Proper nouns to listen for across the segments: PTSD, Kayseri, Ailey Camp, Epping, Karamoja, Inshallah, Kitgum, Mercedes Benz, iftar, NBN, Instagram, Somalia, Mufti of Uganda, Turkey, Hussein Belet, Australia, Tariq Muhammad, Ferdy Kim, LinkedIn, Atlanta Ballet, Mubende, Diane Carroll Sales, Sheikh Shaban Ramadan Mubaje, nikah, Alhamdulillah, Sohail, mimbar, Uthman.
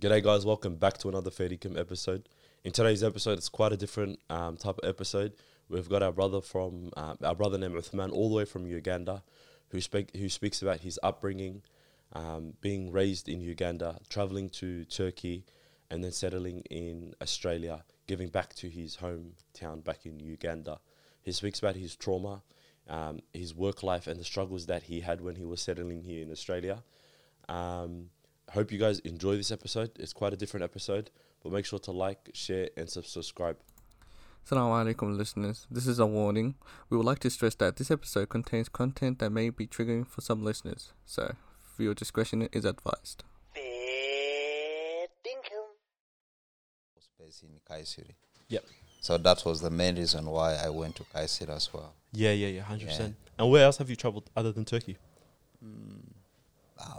G'day guys, welcome back to another Ferdy Kim episode. In today's episode, it's quite a different type of episode. We've got our brother named Uthman, all the way from Uganda, who speaks about his upbringing, being raised in Uganda, travelling to Turkey, and then settling in Australia, giving back to his hometown back in Uganda. He speaks about his trauma, his work life, and the struggles that he had when he was settling here in Australia. Hope you guys enjoy this episode. It's quite a different episode, but make sure to like, share, and subscribe. Assalamu alaikum, listeners. This is a warning. We would like to stress that this episode contains content that may be triggering for some listeners, so viewer discretion is advised. Space in Kayseri. Yep. So that was the main reason why I went to Kayseri as well. Yeah, 100%. Yeah. And where else have you traveled other than Turkey?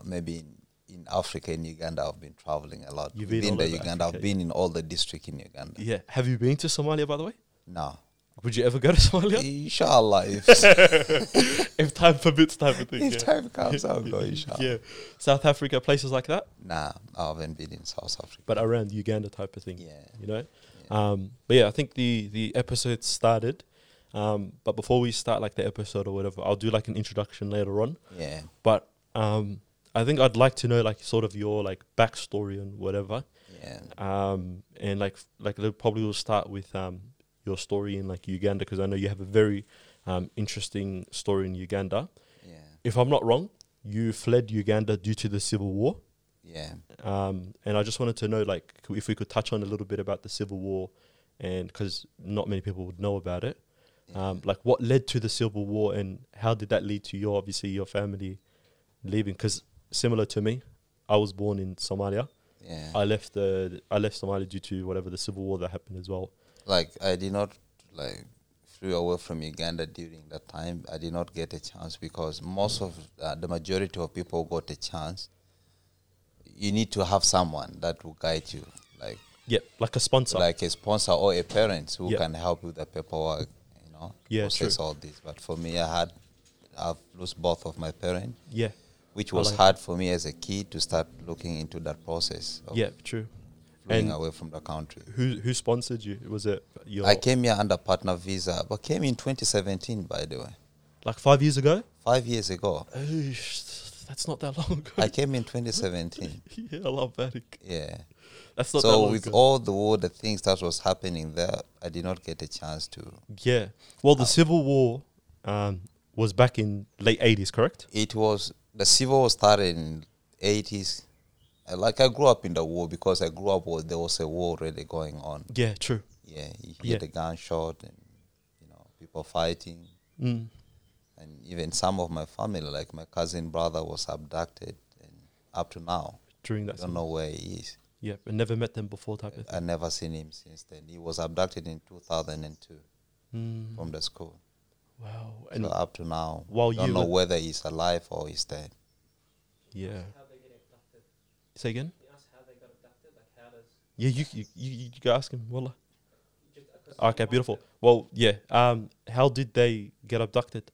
Maybe in Africa, in Uganda, I've been traveling a lot. You've been all over Uganda. Africa. I've been in all the districts in Uganda. Yeah. Have you been to Somalia, by the way? No. Would you ever go to Somalia? Inshallah. If time permits, type of thing. Time comes, I'll go, inshallah. Yeah. South Africa, places like that? Nah, I haven't been in South Africa. But around Uganda type of thing. Yeah. You know? Yeah. But yeah, I think the episode started. But before we start the episode or whatever, I'll do an introduction later on. Yeah. But I think I'd like to know sort of your backstory and whatever. Yeah. And they probably will start with your story in Uganda, because I know you have a very interesting story in Uganda. Yeah. If I'm not wrong, you fled Uganda due to the civil war. Yeah. And I just wanted to know if we could touch on a little bit about the civil war, and because not many people would know about it. Yeah. What led to the civil war, and how did that lead to your family leaving? Because similar to me, I was born in Somalia. Yeah. I left Somalia due to whatever the civil war that happened as well. I did not flew away from Uganda during that time. I did not get a chance, because most of the majority of people got a chance. You need to have someone that will guide you, a sponsor, or a parent who can help with the paperwork, process all this. But for me, I've lost both of my parents. Yeah. Which was hard for me as a kid to start looking into that process. Yeah, true. Flying away from the country. Who sponsored you? Was it your? I came here under partner visa, but came in 2017, by the way. 5 years ago? 5 years ago. Oh, that's not that long ago. I came in 2017. Yeah, I love that. Yeah. That's not that long ago. So with all the things that was happening there, I did not get a chance to. Yeah. Well, the civil war was back in late 80s, correct? It was. The civil war started in the 80s. I grew up in the war, because I grew up where there was a war already going on. Yeah, true. Yeah, you hear the gunshot and, people fighting. Mm. And even some of my family, my cousin brother was abducted, and up to now. During that don't know where he is. Yeah, I never met them before type of thing. I never seen him since then. He was abducted in 2002 from the school. Wow. And so up to now, don't know whether he's alive or he's dead. Yeah. How they get abducted. Say again? You ask how they got abducted, how does... Yeah, you go ask him, wallah. Okay, beautiful. Well, yeah. How did they get abducted?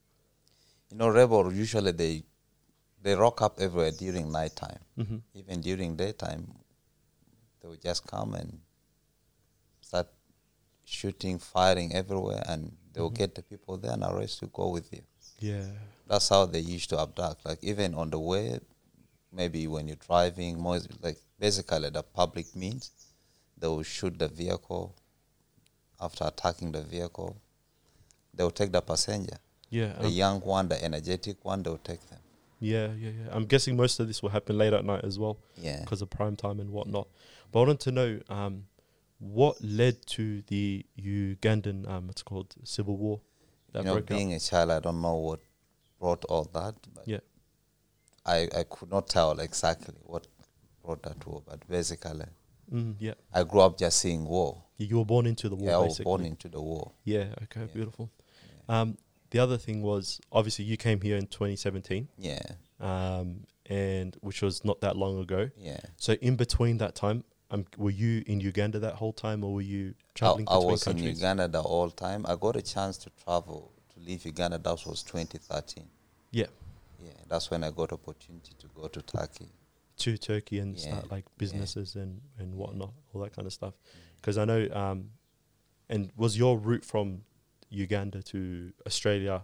Rebel, usually they rock up everywhere during nighttime. Mm-hmm. Even during daytime, they would just come and start shooting, firing everywhere, and they will get the people there and arrest to go with you. Yeah. That's how they used to abduct. Even on the way, maybe when you're driving, basically the public means, they will shoot the vehicle. After attacking the vehicle, they will take the passenger. Yeah. The young one, the energetic one, they will take them. Yeah. I'm guessing most of this will happen late at night as well. Yeah. Because of prime time and whatnot. But I wanted to know... what led to the Ugandan, civil war? That broke being out? A child, I don't know what brought all that. But yeah, I could not tell exactly what brought that war, but basically, I grew up just seeing war. You were born into the war. Yeah, I was born into the war. Yeah. Okay. Yeah. Beautiful. Yeah. The other thing was, obviously you came here in 2017. Yeah. And which was not that long ago. Yeah. So in between that time. Were you in Uganda that whole time, or were you traveling between countries? I was in Uganda the whole time. I got a chance to travel, to leave Uganda. That was 2013. Yeah. Yeah, that's when I got opportunity to go to Turkey. to Turkey and start like businesses and whatnot, all that kind of stuff. Because I know, and was your route from Uganda to Australia,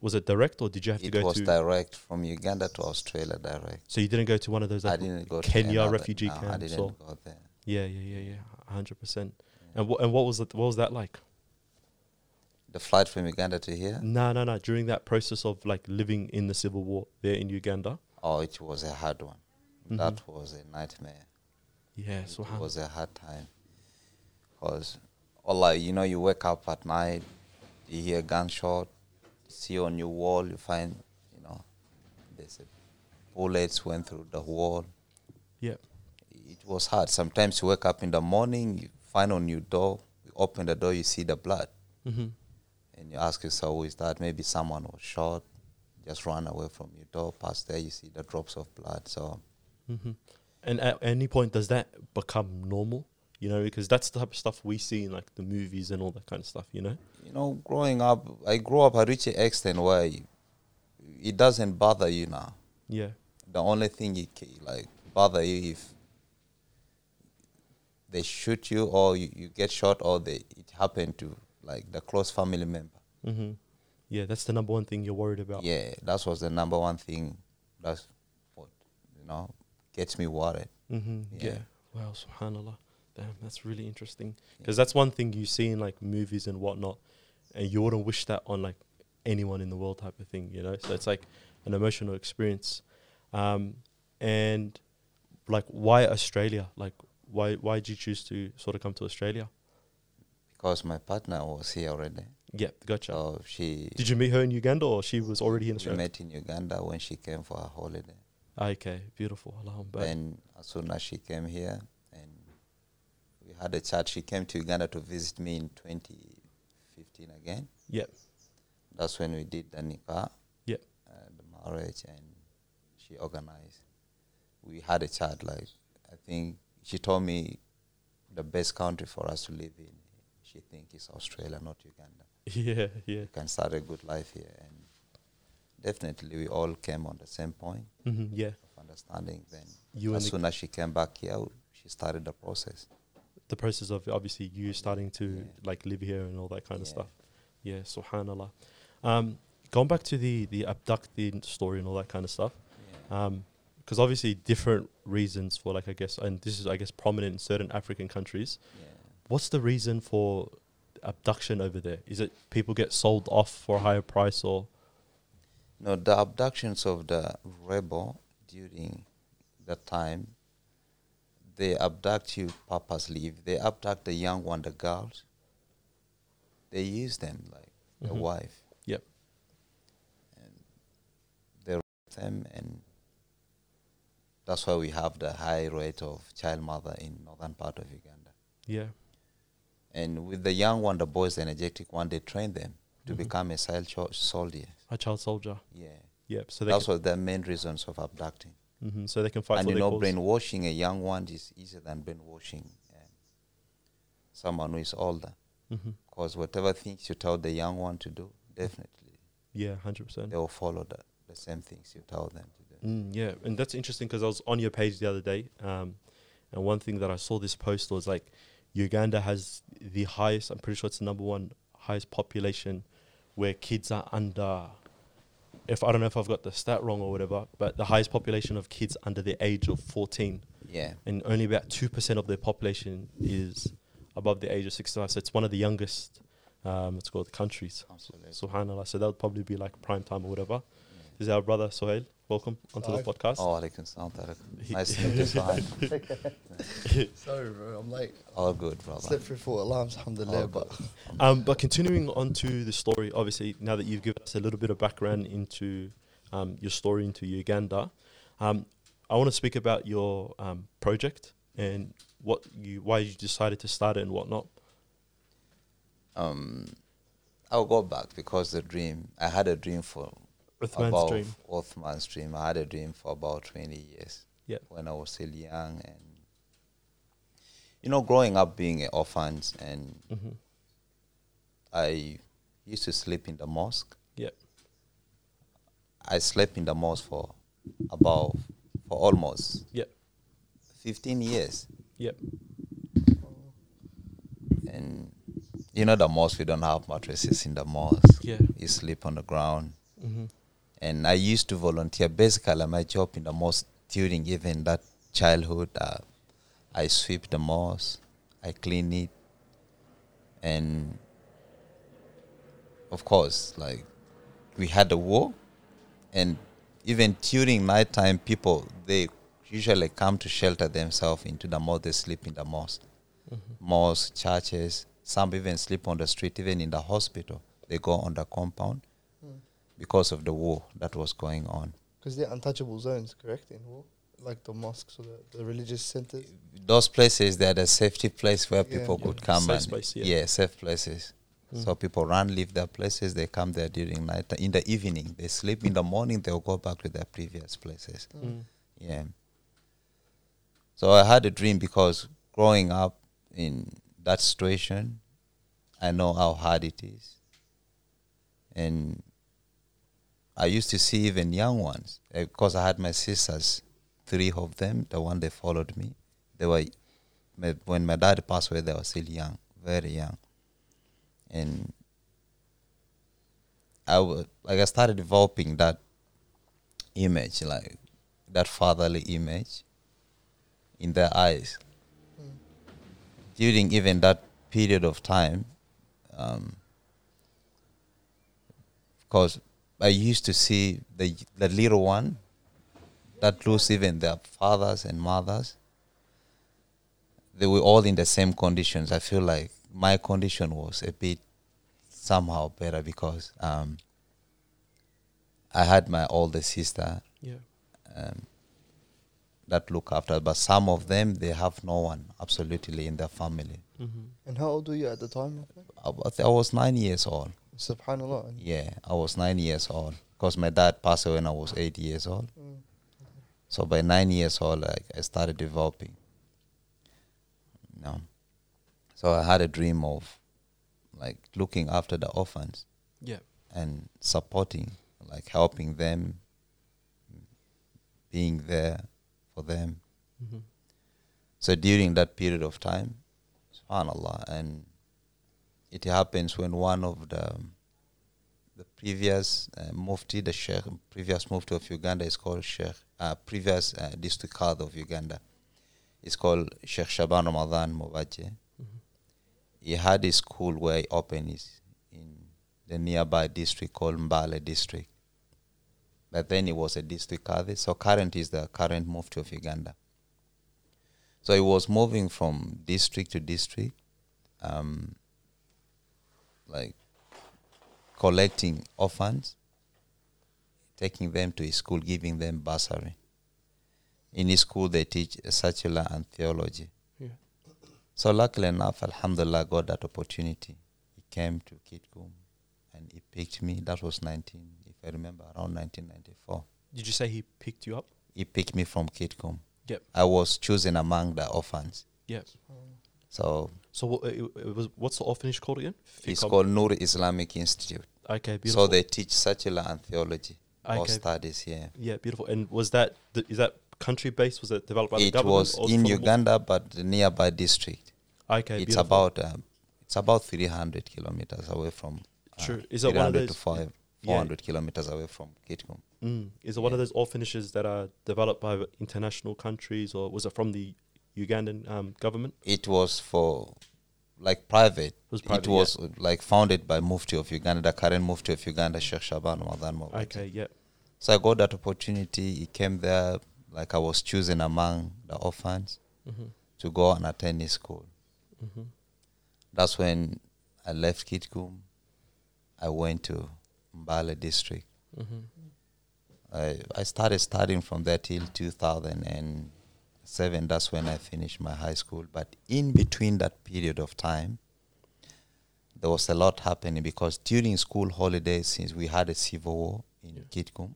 was it direct or did you have to go to? It was direct from Uganda to Australia, direct. So you didn't go to one of those like Kenya refugee camps? No, I didn't go there. Yeah, 100%. And what was that like? The flight from Uganda to here? No. During that process of like living in the civil war there in Uganda. Oh, it was a hard one. Mm-hmm. That was a nightmare. Yeah, so it was a hard time. Because, you wake up at night, you hear gunshot, see on your wall, you find, there's bullets went through the wall. Yeah. It was hard. Sometimes you wake up in the morning, you find on your door, you open the door, you see the blood. Mm-hmm. And you ask yourself, who is that? Maybe someone was shot, just ran away from your door, past there, you see the drops of blood. So, mm-hmm. And at any point, does that become normal? Because that's the type of stuff we see in like the movies and all that kind of stuff, growing up, I grew up, I reached an extent where it doesn't bother you now. Yeah. The only thing it can bother you if they shoot you or you get shot or it happened to the close family member. Mm-hmm. Yeah, that's the number one thing you're worried about. Yeah, that was the number one thing. That's what, gets me worried. Mm-hmm. Yeah. Wow, subhanAllah. Damn, that's really interesting. Because that's one thing you see in movies and whatnot, and you wouldn't wish that on anyone in the world type of thing, So it's an emotional experience. And why Australia? Why did you choose to sort of come to Australia? Because my partner was here already. Yeah, gotcha. So did you meet her in Uganda or she was already in Australia? We met in Uganda when she came for her holiday. Okay, beautiful. Alhamdulillah. Then as soon as she came here and we had a chat, she came to Uganda to visit me in 2015 again. Yep. That's when we did the nikah. Yep. The marriage, and she organized. We had a chat, I think she told me the best country for us to live in, she thinks, is Australia, not Uganda. Yeah. You can start a good life here. And definitely we all came on the same point. Mm-hmm, of understanding. Then as soon as she came back here, she started the process. The process of obviously you starting to live here and all that kind of stuff. Yeah, subhanAllah. Going back to the abducted story and all that kind of stuff, because obviously different reasons for and this is prominent in certain African countries. Yeah. What's the reason for abduction over there? Is it people get sold off for a higher price or? No, the abductions of the rebel during that time, they abduct you purposely. If they abduct the young one, the girls, they use them the wife. Yep. And they rape them, and that's why we have the high rate of child murder in northern part of Uganda. Yeah. And with the young one, the boys, the energetic one, they train them to become a soldier. A child soldier. Yeah. Yep. So that's what the main reasons of abducting. Mm-hmm. So they can fight. And brainwashing a young one is easier than brainwashing someone who is older. Because whatever things you tell the young one to do, definitely. Yeah, 100%. They will follow the same things you tell them to do. Yeah, and that's interesting because I was on your page the other day, and one thing that I saw this post was Uganda has the highest, I'm pretty sure it's the number one highest population where kids are under... I don't know if I've got the stat wrong or whatever, but the highest population of kids under the age of 14. Yeah. And only about 2% of their population is above the age of 65. So it's one of the youngest, countries. Absolutely. SubhanAllah. So that would probably be prime time or whatever. Yeah. This is our brother Sohail. Welcome onto the podcast. Oh, alaikum salam. Nice to meet you, Sohail. Sorry, bro. I'm late. All good, brother. Slipped through 4 alarms, alhamdulillah. But continuing on to the story, obviously, now that you've given us a little bit of background into your story into Uganda, I want to speak about your project and why you decided to start it and whatnot. I'll go back because I had a dream for... Uthman's Dream. I had a dream for about 20 years when I was still young. And growing up being an orphan, and I used to sleep in the mosque. I slept in the mosque for about for almost 15 years. Yep. And you know, the mosque, we don't have mattresses in the mosque. Yeah. You sleep on the ground. Mm-hmm. And I used to volunteer. Basically, my job in the mosque during even that childhood, I sweep the mosque, I clean it, and of course, like, we had the war, and even during nighttime, people, they usually come to shelter themselves into the mosque. They sleep in the mosque. Mm-hmm. Mosque, churches, some even sleep on the street, even in the hospital. They go on the compound because of the war that was going on. Because they're untouchable zones, correct, in war? Like the mosques or the religious centers? Those places, they're the safety place where people could come. Safe and space, safe places. So people leave their places, they come there during night. In the evening, they sleep. In the morning, they'll go back to their previous places. Mm. Yeah. So I had a dream because growing up in that situation, I know how hard it is. And I used to see even young ones. Because I had my sisters, 3 of them, the one they followed me. They were, when my dad passed away, they were still young, very young. And I started developing that image, like that fatherly image in their eyes. Mm. During even that period of time, because I used to see the little one that lose even their fathers and mothers. They were all in the same conditions. I feel like my condition was a bit somehow better because I had my older sister that look after. But some of them, they have no one absolutely in their family. Mm-hmm. And how old were you at the time? I was 9 years old. SubhanAllah. Yeah, I was 9 years old because my dad passed away when I was 8 years old. Mm. Okay. So by 9 years old, I started developing. No. So I had a dream of, like, looking after the orphans, and supporting, like, helping them, being there for them. Mm-hmm. So during that period of time, subhanAllah, and it happens when one of the previous mufti, the sheikh, previous mufti of Uganda is called sheikh, previous district card of Uganda is called Sheikh Shaban Ramadan Mubaje. He had a school where he opened his in the nearby district called Mbale district. But then he was a district Kadhi, so current is the current Mufti of Uganda. So he was moving from district to district, like collecting orphans, taking them to his school, giving them bursary. In his school they teach secular and theology. So luckily enough, alhamdulillah, I got that opportunity. He came to Kitgum and he picked me. That was around 1994. Did you say he picked you up? He picked me from Kitgum. Yep. I was chosen among the orphans. Yep. So what's the orphanage called again? It's called Noor Islamic Institute. Okay, beautiful. So they teach secular and theology, or studies here. Yeah, beautiful. And was that, is that country-based? Was it developed by the government? It was in Uganda, but the nearby district. Okay, it's beautiful. It's about 300 kilometers away from. True. Is it one of those 400 kilometers away from Kitgum? Mm. Is it one of those orphanages that are developed by international countries, or was it from the Ugandan government? It was for, like, private. It was like founded by Mufti of Uganda, the current Mufti of Uganda, Sheikh Shaban Mohamed Mufti. Okay, yeah. So I got that opportunity. He came there. Like, I was chosen among the orphans to go and attend his school. Mm-hmm. That's when I left Kitgum. I went to Mbale district. Mm-hmm. I started studying from there till 2007. That's when I finished my high school. But in between that period of time, there was a lot happening because during school holidays, since we had a civil war in Kitgum,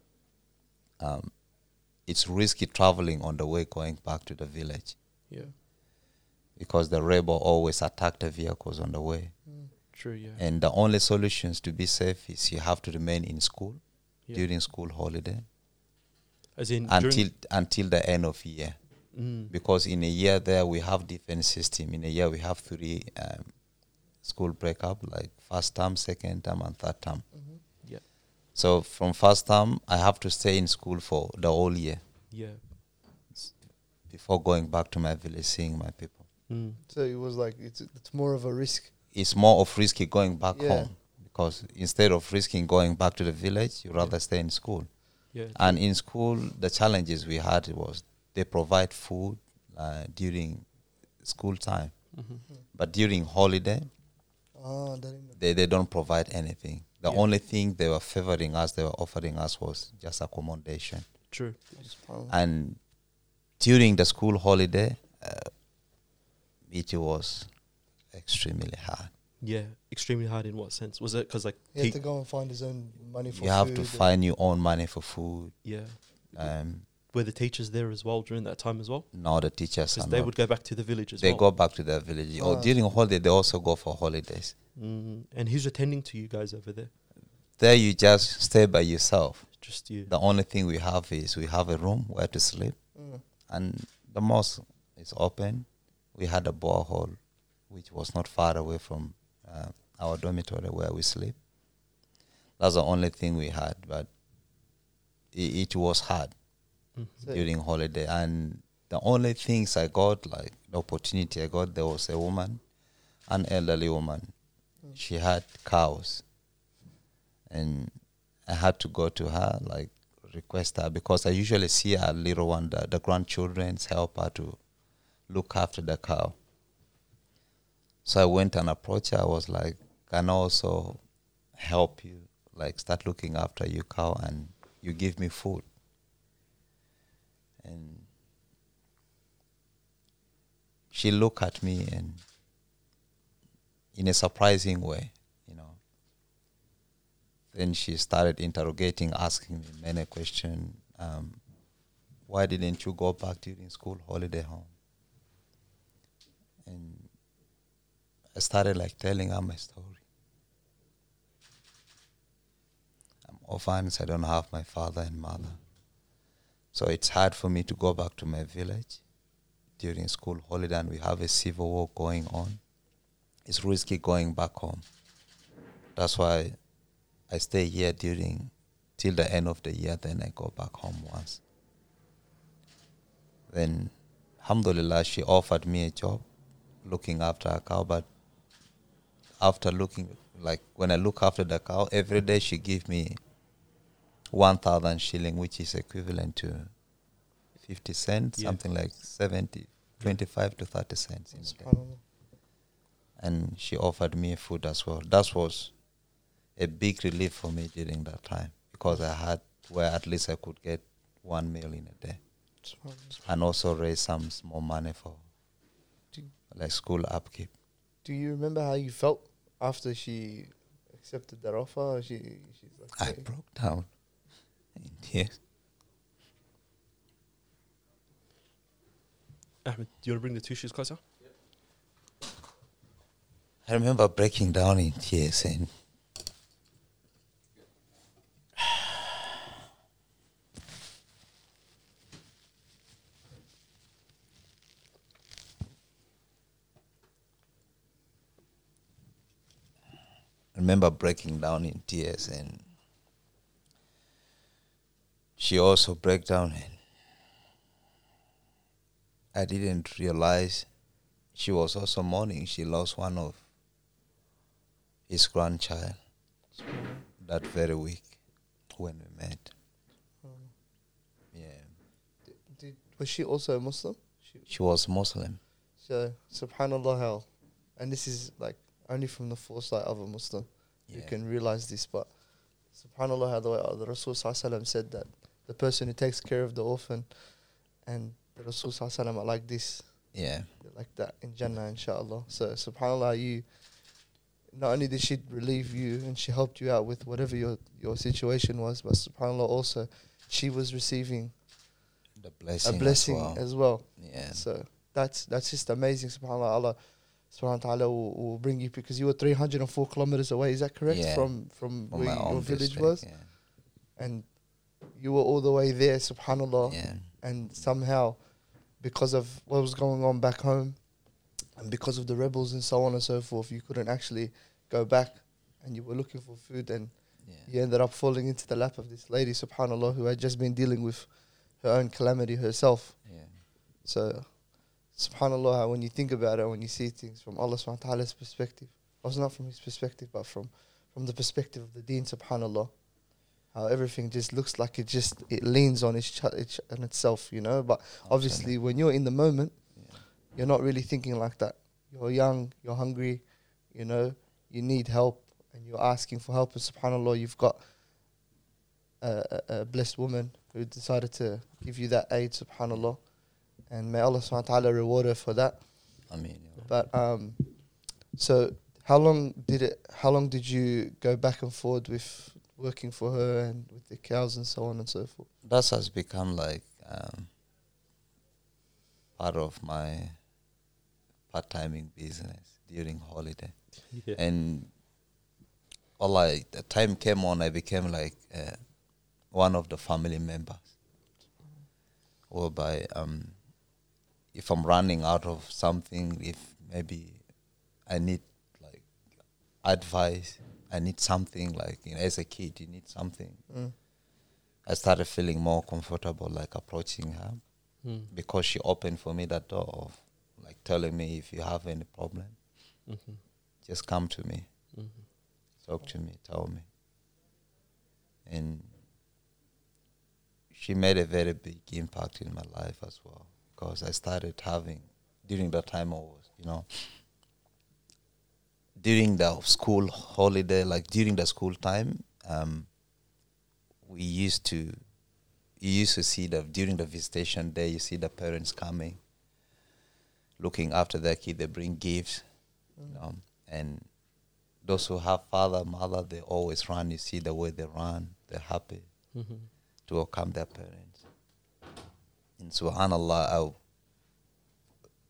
it's risky traveling on the way going back to the village. Yeah. Because the rebel always attack the vehicles on the way. Mm. True, yeah. And the only solutions to be safe is you have to remain in school during school holiday. As in until the end of year. Mm. Because in a year there we have different system. In a year we have three school breakup, like first term, second term, and third term. Mm-hmm. Yeah. So from first term, I have to stay in school for the whole year. Yeah. Before going back to my village, seeing my people. Mm. So it was like it's more of a risk. It's more of risky going back home, because instead of risking going back to the village, you rather stay in school. Yeah. And in school, the challenges we had was they provide food during school time, mm-hmm. but during holiday, they don't provide anything. The only thing they were favoring us, they were offering us, was just accommodation. True. And during the school holiday, it was extremely hard. Yeah, extremely hard in what sense? Was it because like... He had to go and find his own money for food. You have to find your own money for food. Yeah. Were the teachers there as well during that time as well? No, the teachers are not. Because they would go back to the village as well. They go back to their village. Or during holiday, they also go for holidays. Mm-hmm. And who's attending to you guys over there? There you just stay by yourself. Just you. The only thing we have is we have a room where to sleep. Mm. And the mosque is open. We had a borehole, which was not far away from our dormitory where we sleep. That's the only thing we had, but it was hard during holiday. And the only things I got, like the opportunity I got, there was a woman, an elderly woman. Mm. She had cows, and I had to go to her, like request her, because I usually see her little one, the grandchildren help her to look after the cow. So I went and approached her. I was like, can I also help you, like start looking after your cow, and you give me food? And she looked at me and in a surprising way, you know. Then she started interrogating, asking me many questions. Why didn't you go back during school holiday home? And I started like telling her my story. I'm orphans, I don't have my father and mother. So it's hard for me to go back to my village during school holiday, and we have a civil war going on. It's risky going back home. That's why I stay here till the end of the year, then I go back home once. Then, alhamdulillah, she offered me a job looking after a cow, but after looking, like when I look after the cow, every day she give me 1,000 shilling, which is equivalent to 50 cents, something like 25 to 30 cents in a day. And she offered me food as well. That was a big relief for me during that time, because I had where at least I could get one meal in a day. And also raise some small money for like school upkeep. Do you remember how you felt after she accepted that offer? She's like, I broke down. Yes. Ahmed, do you want to bring the two shoes closer? Yep. I remember breaking down in tears and she also broke down, and I didn't realize she was also mourning. She lost one of his grandchild that very week when we met. Yeah. Was she also a Muslim? She was Muslim. So, subhanallah, and this is like only from the foresight of a Muslim you can realize this, but subhanallah, how the Rasul said that the person who takes care of the orphan, and the Rasul are like this. Yeah. They're like that in Jannah, inshallah. So subhanallah, you, not only did she relieve you and she helped you out with whatever your situation was, but subhanallah also she was receiving the blessing, as well. Yeah. So that's just amazing, subhanallah. Allah Subhanahu wa Taala will bring you, because you were 304 kilometers away. Is that correct? Yeah. From where your village was, and you were all the way there, subhanAllah. Yeah. And somehow, because of what was going on back home, and because of the rebels and so on and so forth, you couldn't actually go back, and you were looking for food, and you ended up falling into the lap of this lady, subhanAllah, who had just been dealing with her own calamity herself. Yeah. So, subhanAllah, when you think about it, when you see things from Allah subhanahu wa ta'ala's perspective, also not from his perspective, but from the perspective of the deen, subhanAllah, how everything just looks like it leans on itself, you know. But obviously, when you're in the moment, you're not really thinking like that. You're young, you're hungry, you know, you need help, and you're asking for help. And subhanAllah, you've got a blessed woman who decided to give you that aid, subhanAllah. And may Allah subhanahu wa ta'ala reward her for that. Ameen. But so how long did you go back and forth with working for her and with the cows and so on and so forth? That has become like part of my part-timing business during holiday. Yeah. And the time came on, I became like one of the family members. Whereby if I'm running out of something, if maybe I need like advice, I need something, like, you know, as a kid, you need something. Mm. I started feeling more comfortable, like, approaching her because she opened for me that door of, like, telling me, if you have any problem, just come to me, talk to me, tell me. And she made a very big impact in my life as well, because I started having, during that time I was, you know, during the school holiday, like during the school time, you used to see that during the visitation day, you see the parents coming, looking after their kid, they bring gifts, you know, and those who have father, mother, they always run, you see the way they run, they're happy to welcome their parents. And subhanAllah,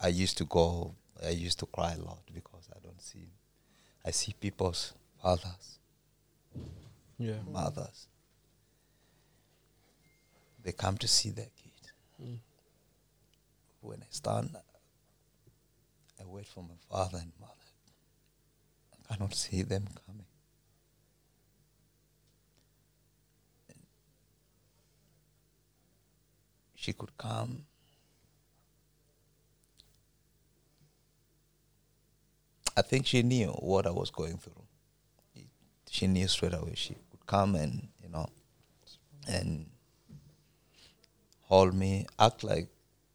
I used to cry a lot because I see people's fathers, mothers. They come to see their kids. Mm. When I stand, I wait for my father and mother. I cannot see them coming. And she could come. I think she knew what I was going through. She knew straight away. She would come and, you know, and hold me, act like,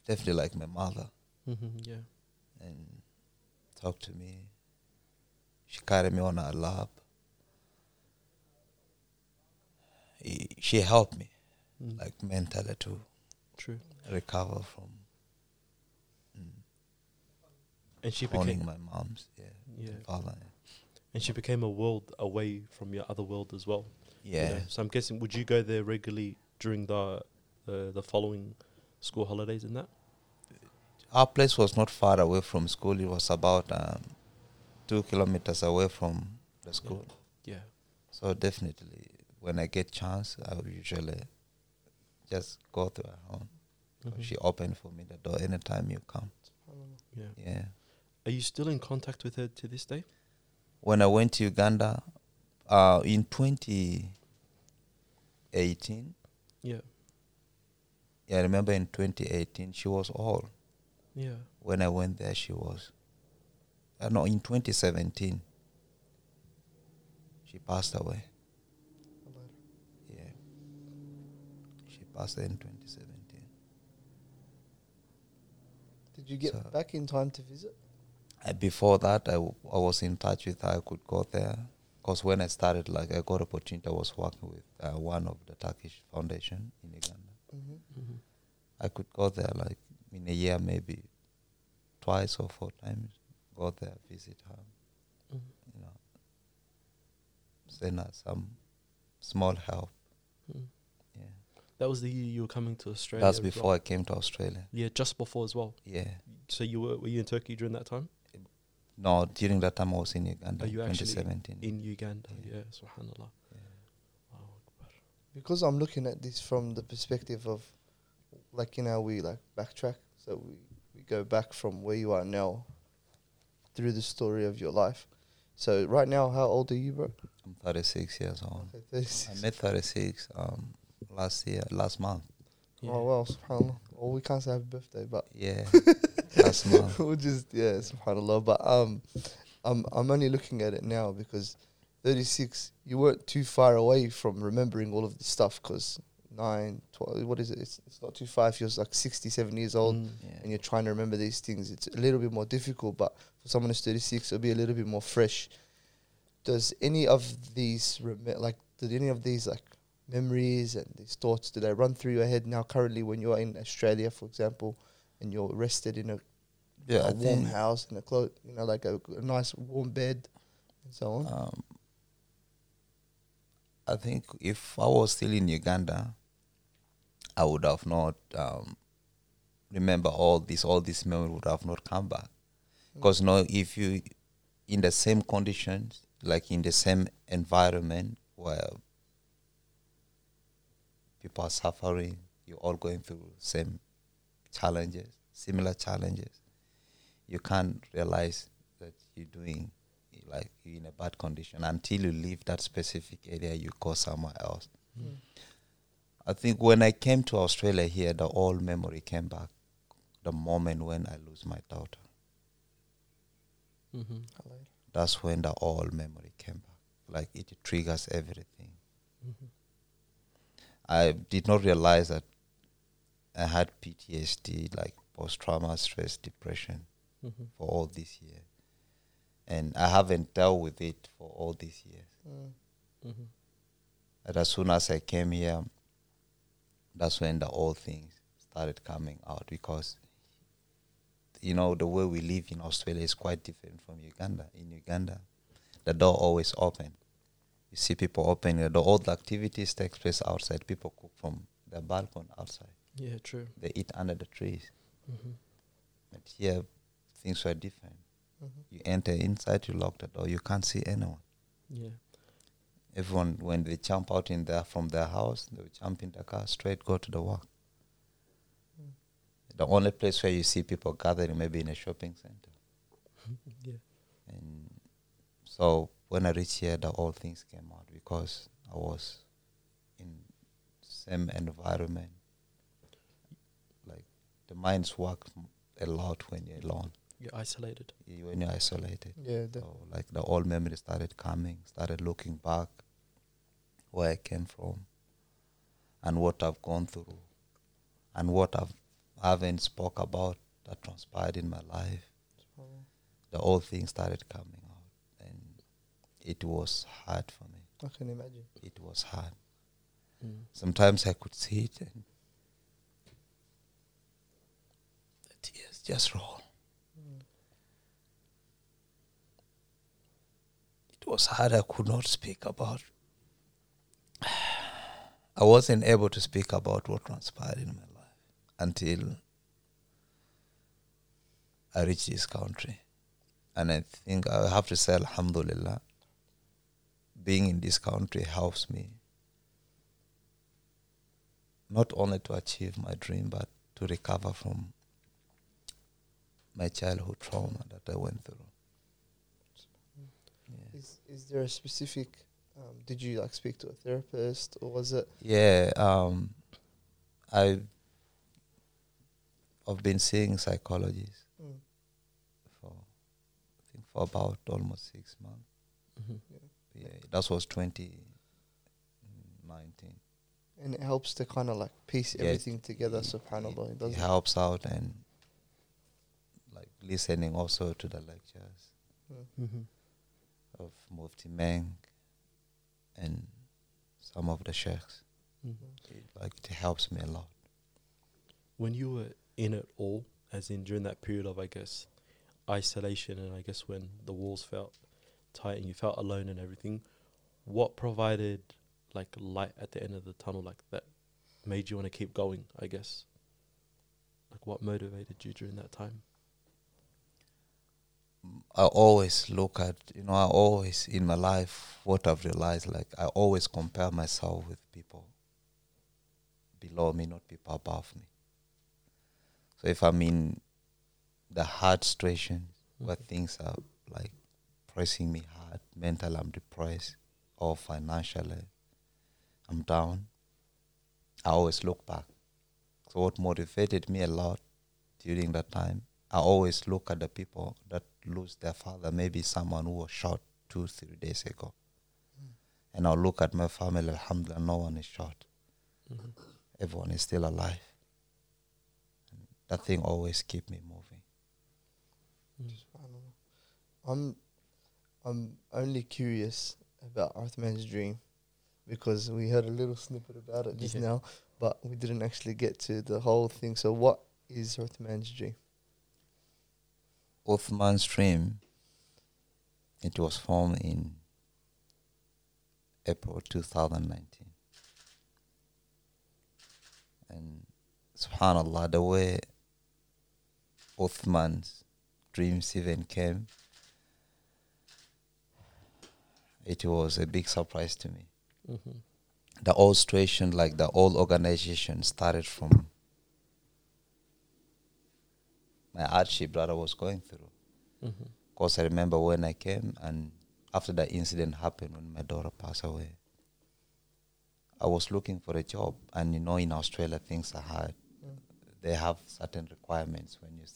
definitely like my mother. And talk to me. She carried me on her lap. She helped me, like, mentally to recover from. And she became my mom's, father. And she became a world away from your other world as well. Yeah. You know? So I'm guessing, would you go there regularly during the following school holidays and that? Our place was not far away from school. It was about 2 kilometers away from the school. Yeah. So definitely, when I get chance, I will usually just go to her home. Mm-hmm. She opened for me the door anytime you come. Yeah. Are you still in contact with her to this day? When I went to Uganda in 2018, I remember in 2018 she was old. Yeah. When I went there, she was. No, in 2017, she passed away. Yeah. She passed away in 2017. Did you get back in time to visit? Before that, I was in touch with her. I could go there. Because when I started, like, I got opportunity. I was working with one of the Turkish foundation in Uganda. I could go there, like, in a year, maybe twice or four times. Go there, visit her. You know, send her some small help. That was the year you were coming to Australia. That's before I came to Australia. Yeah, just before as well. Yeah. So were you in Turkey during that time? No, during that time I was in Uganda. Are you actually in Uganda? Yeah, subhanAllah. Yeah. because I'm looking at this from the perspective of, like, you know, we like backtrack, so we go back from where you are now through the story of your life. So right now, how old are you, bro? I'm 36 years old. Okay, 36. I made 36 last month. Yeah. Oh, well, subhanAllah. Well, we can't say happy birthday, but... Yeah, last month. We'll just, yeah, subhanAllah. But I'm only looking at it now because 36, you weren't too far away from remembering all of this stuff because 9, 12, what is it? It's not too far if you're like 67 years old and you're trying to remember these things. It's a little bit more difficult, but for someone who's 36, it'll be a little bit more fresh. Does any of these, did any of these memories and these thoughts, do they run through your head now currently when you're in Australia, for example, and you're rested in a warm house, in a nice warm bed and so on? I think if I was still in Uganda, I would have not remember all these memories would have not come back. Because now if you in the same conditions, like in the same environment where people are suffering, you're all going through same challenges, similar challenges, you can't realize that you're doing like you're in a bad condition until you leave that specific area, you go somewhere else. Mm. I think when I came to Australia here, the old memory came back, the moment when I lose my daughter. Mm-hmm. That's when the old memory came back. Like it triggers everything. Mm-hmm. I did not realize that I had PTSD, like post-trauma, stress, depression, for all these years. And I haven't dealt with it for all these years. And as soon as I came here, that's when the old things started coming out because, you know, the way we live in Australia is quite different from Uganda. In Uganda, the door always open. You see people open the door. All the activities take place outside. People cook from the balcony outside. Yeah, true. They eat under the trees. Mm-hmm. But here, things were different. You enter inside, you lock the door, you can't see anyone. Yeah. Everyone, when they jump out in there from their house, they will jump in the car, straight go to the work. The only place where you see people gathering, maybe in a shopping center. And so when I reached here, the old things came out because I was in same environment. Like the minds work a lot when you're alone. You're isolated. When you're isolated. Yeah. So, like, the old memories started coming, started looking back where I came from and what I've gone through and what I haven't spoke about that transpired in my life. The old things started coming out and it was hard for me. I can imagine. It was hard. Mm. Sometimes I could see it and the tears just roll. Was hard. I could not speak about. I wasn't able to speak about what transpired in my life until I reached this country. And I think I have to say, alhamdulillah, being in this country helps me not only to achieve my dream, but to recover from my childhood trauma that I went through. Is there a specific, did you like speak to a therapist or was it? Yeah, I've been seeing psychologists for about almost 6 months. That was 2019. And it helps to kind of like piece everything together, subhanAllah. It helps out and like listening also to the lectures. Of Mufti Meng and some of the sheikhs. It helps me a lot. When you were in it all, as in during that period of, I guess, isolation and I guess when the walls felt tight and you felt alone and everything, what provided like light at the end of the tunnel like that made you want to keep going, I guess? Like what motivated you during that time? I always look at, I always in my life, what I've realized, like I always compare myself with people below me, not people above me. So if I'm in the hard situation where things are like pressing me hard, mentally I'm depressed, or financially I'm down, I always look back. So what motivated me a lot during that time, I always look at the people that lose their father, maybe someone who was shot 2-3 days ago. And I'll look at my family, alhamdulillah, no one is shot. Mm-hmm. Everyone is still alive. And that thing always keeps me moving. I'm only curious about Uthman's dream because we heard a little snippet about it just now, but we didn't actually get to the whole thing. So what is Uthman's dream? Uthman's dream, it was formed in April 2019. And subhanAllah, the way Uthman's dreams even came, it was a big surprise to me. Mm-hmm. The whole situation, like the whole organization, started from my hardship that I was going through. Because I remember when I came and after that incident happened when my daughter passed away, I was looking for a job. And you know, in Australia, things are hard. Yeah. They have certain requirements when you're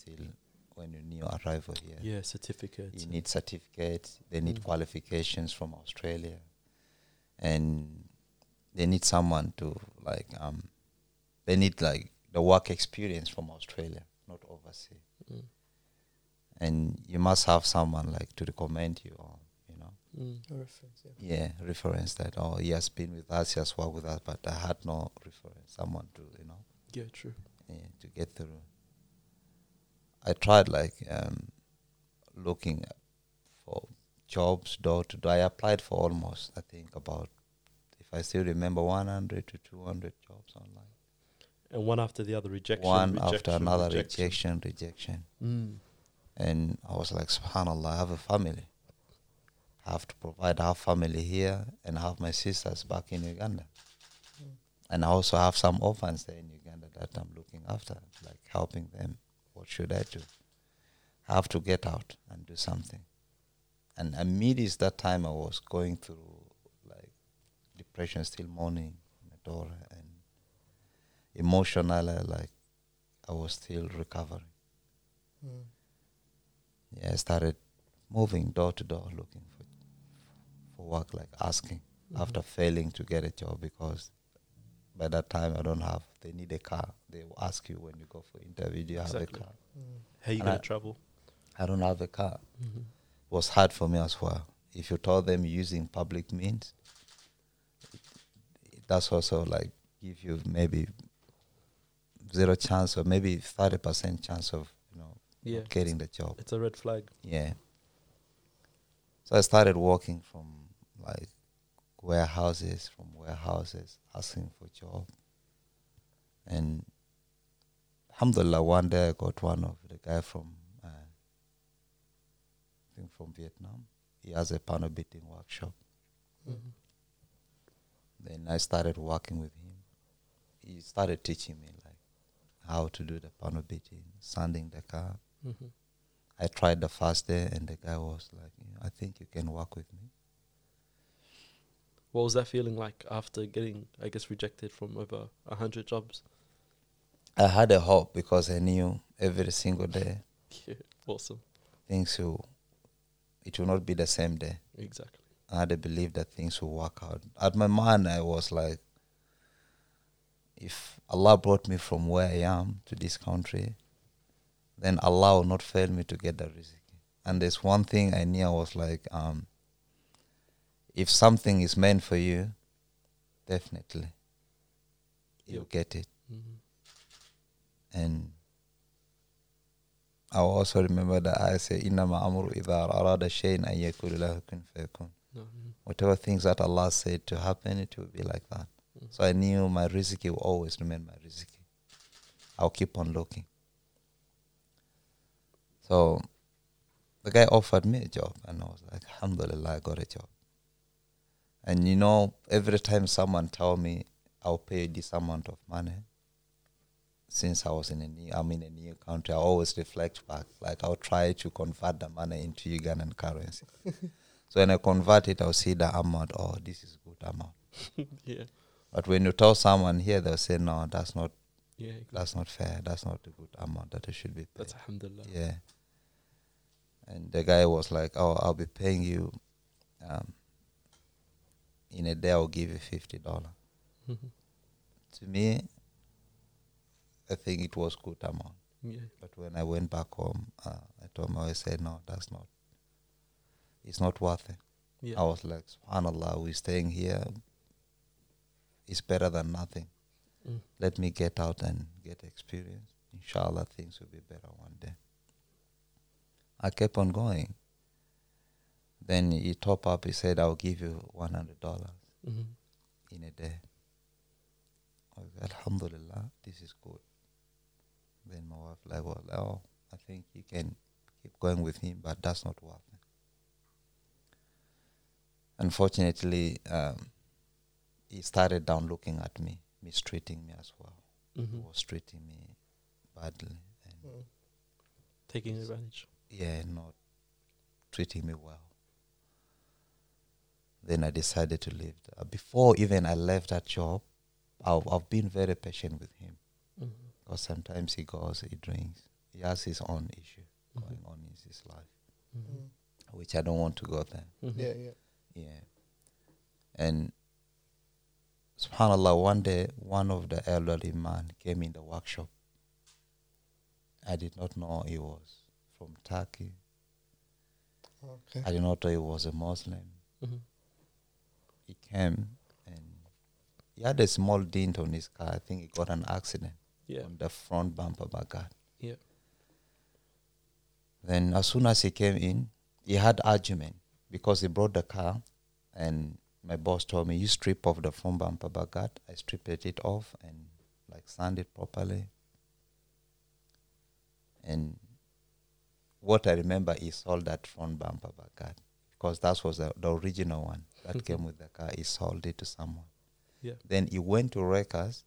new arrival here. Yeah, certificates. You need certificates. They need qualifications from Australia. And they need someone to, like, they need, like, the work experience from Australia, not overseas. Mm. And you must have someone, like, to recommend you or reference, reference that. Oh, he has been with us, he has worked with us, but I had no reference, someone to, Yeah, true. Yeah, to get through. I tried looking for jobs door to door. I applied for almost, I think, about, if I still remember, 100 to 200 jobs online. And one after the other, rejection. One after another, rejection. Mm. And I was like, subhanAllah, I have a family. I have to provide our family here and have my sisters back in Uganda. Mm. And I also have some orphans there in Uganda that I'm looking after, like helping them. What should I do? I have to get out and do something. And amidst that time, I was going through like depression, still mourning my daughter, and emotionally, like I was still recovering. Mm. Yeah, I started moving door to door looking for work, like asking after failing to get a job, because by that time they need a car. They will ask you when you go for interview, do you have a car? Mm. How are you going to travel? I don't have a car. Mm-hmm. It was hard for me as well. If you told them using public means, that's also like give you maybe zero chance or maybe 30% chance of not getting the job. It's a red flag. Yeah. So I started walking from like warehouses, asking for job. And alhamdulillah, one day I got one of the guy from, I think from Vietnam. He has a panel beating workshop. Mm-hmm. Then I started working with him. He started teaching me like how to do the panel beating, sanding the car. Mm-hmm. I tried the first day and the guy was like, I think you can work with me. What was that feeling like after getting, I guess, rejected from over 100 jobs? I had a hope because I knew every single day. Yeah, awesome. Things it will not be the same day. Exactly. I had a belief that things will work out. At my mind, I was like, if Allah brought me from where I am to this country, then Allah will not fail me to get the rizq. And there's one thing I knew, I was like, if something is meant for you, definitely you'll get it. Mm-hmm. And I also remember that I say, Innama amru idha arada shay'an an yakula lahu kun fayakun. Whatever things that Allah said to happen, it will be like that. Mm-hmm. So I knew my rizq will always remain my rizq. I'll keep on looking. So the guy offered me a job and I was like, alhamdulillah, I got a job. And every time someone tell me I'll pay this amount of money. Since I was in a new country, I always reflect back. Like, I'll try to convert the money into Ugandan currency. So when I convert it, I'll see the amount. Oh, this is good amount. Yeah. But when you tell someone here, they'll say, no, that's not. Yeah, exactly. That's not fair. That's not a good amount that it should be paid. That's alhamdulillah. Yeah. And the guy was like, oh, I'll be paying you. In a day, I'll give you $50. Mm-hmm. To me, I think it was good amount. Yeah. But when I went back home, I told my wife, I said, no, that's not. It's not worth it. Yeah. I was like, subhanallah, we're staying here. It's better than nothing. Mm. Let me get out and get experience. Inshallah, things will be better one day. I kept on going. Then he top up, he said, I'll give you $100 mm-hmm. in a day. I said, alhamdulillah, this is good. Then my wife like, well, oh, I think you can keep going with him, but that's not worth it. Unfortunately, he started down looking at me, mistreating me as well. Mm-hmm. He was treating me badly. And taking advantage. Yeah, not treating me well. Then I decided to leave. Before even I left that job, I've been very patient with him. Mm-hmm. Because sometimes he goes, he drinks. He has his own issue mm-hmm. going on in his life, mm-hmm. which I don't want to go there. Mm-hmm. Yeah, yeah. Yeah. And subhanallah, one day, one of the elderly man came in the workshop. I did not know he was from Turkey. Okay. I did not know he was a Muslim. Mm-hmm. He came and he had a small dent on his car. I think he got an accident on the front bumper by God. Yeah. Then as soon as he came in, he had argument because he brought the car and my boss told me, you strip off the front bumper by God. I stripped it off and like sand it properly. And what I remember is he sold that front bumper by God. Because that was the original one that came with the car. He sold it to someone. Yeah. Then he went to Wreckers.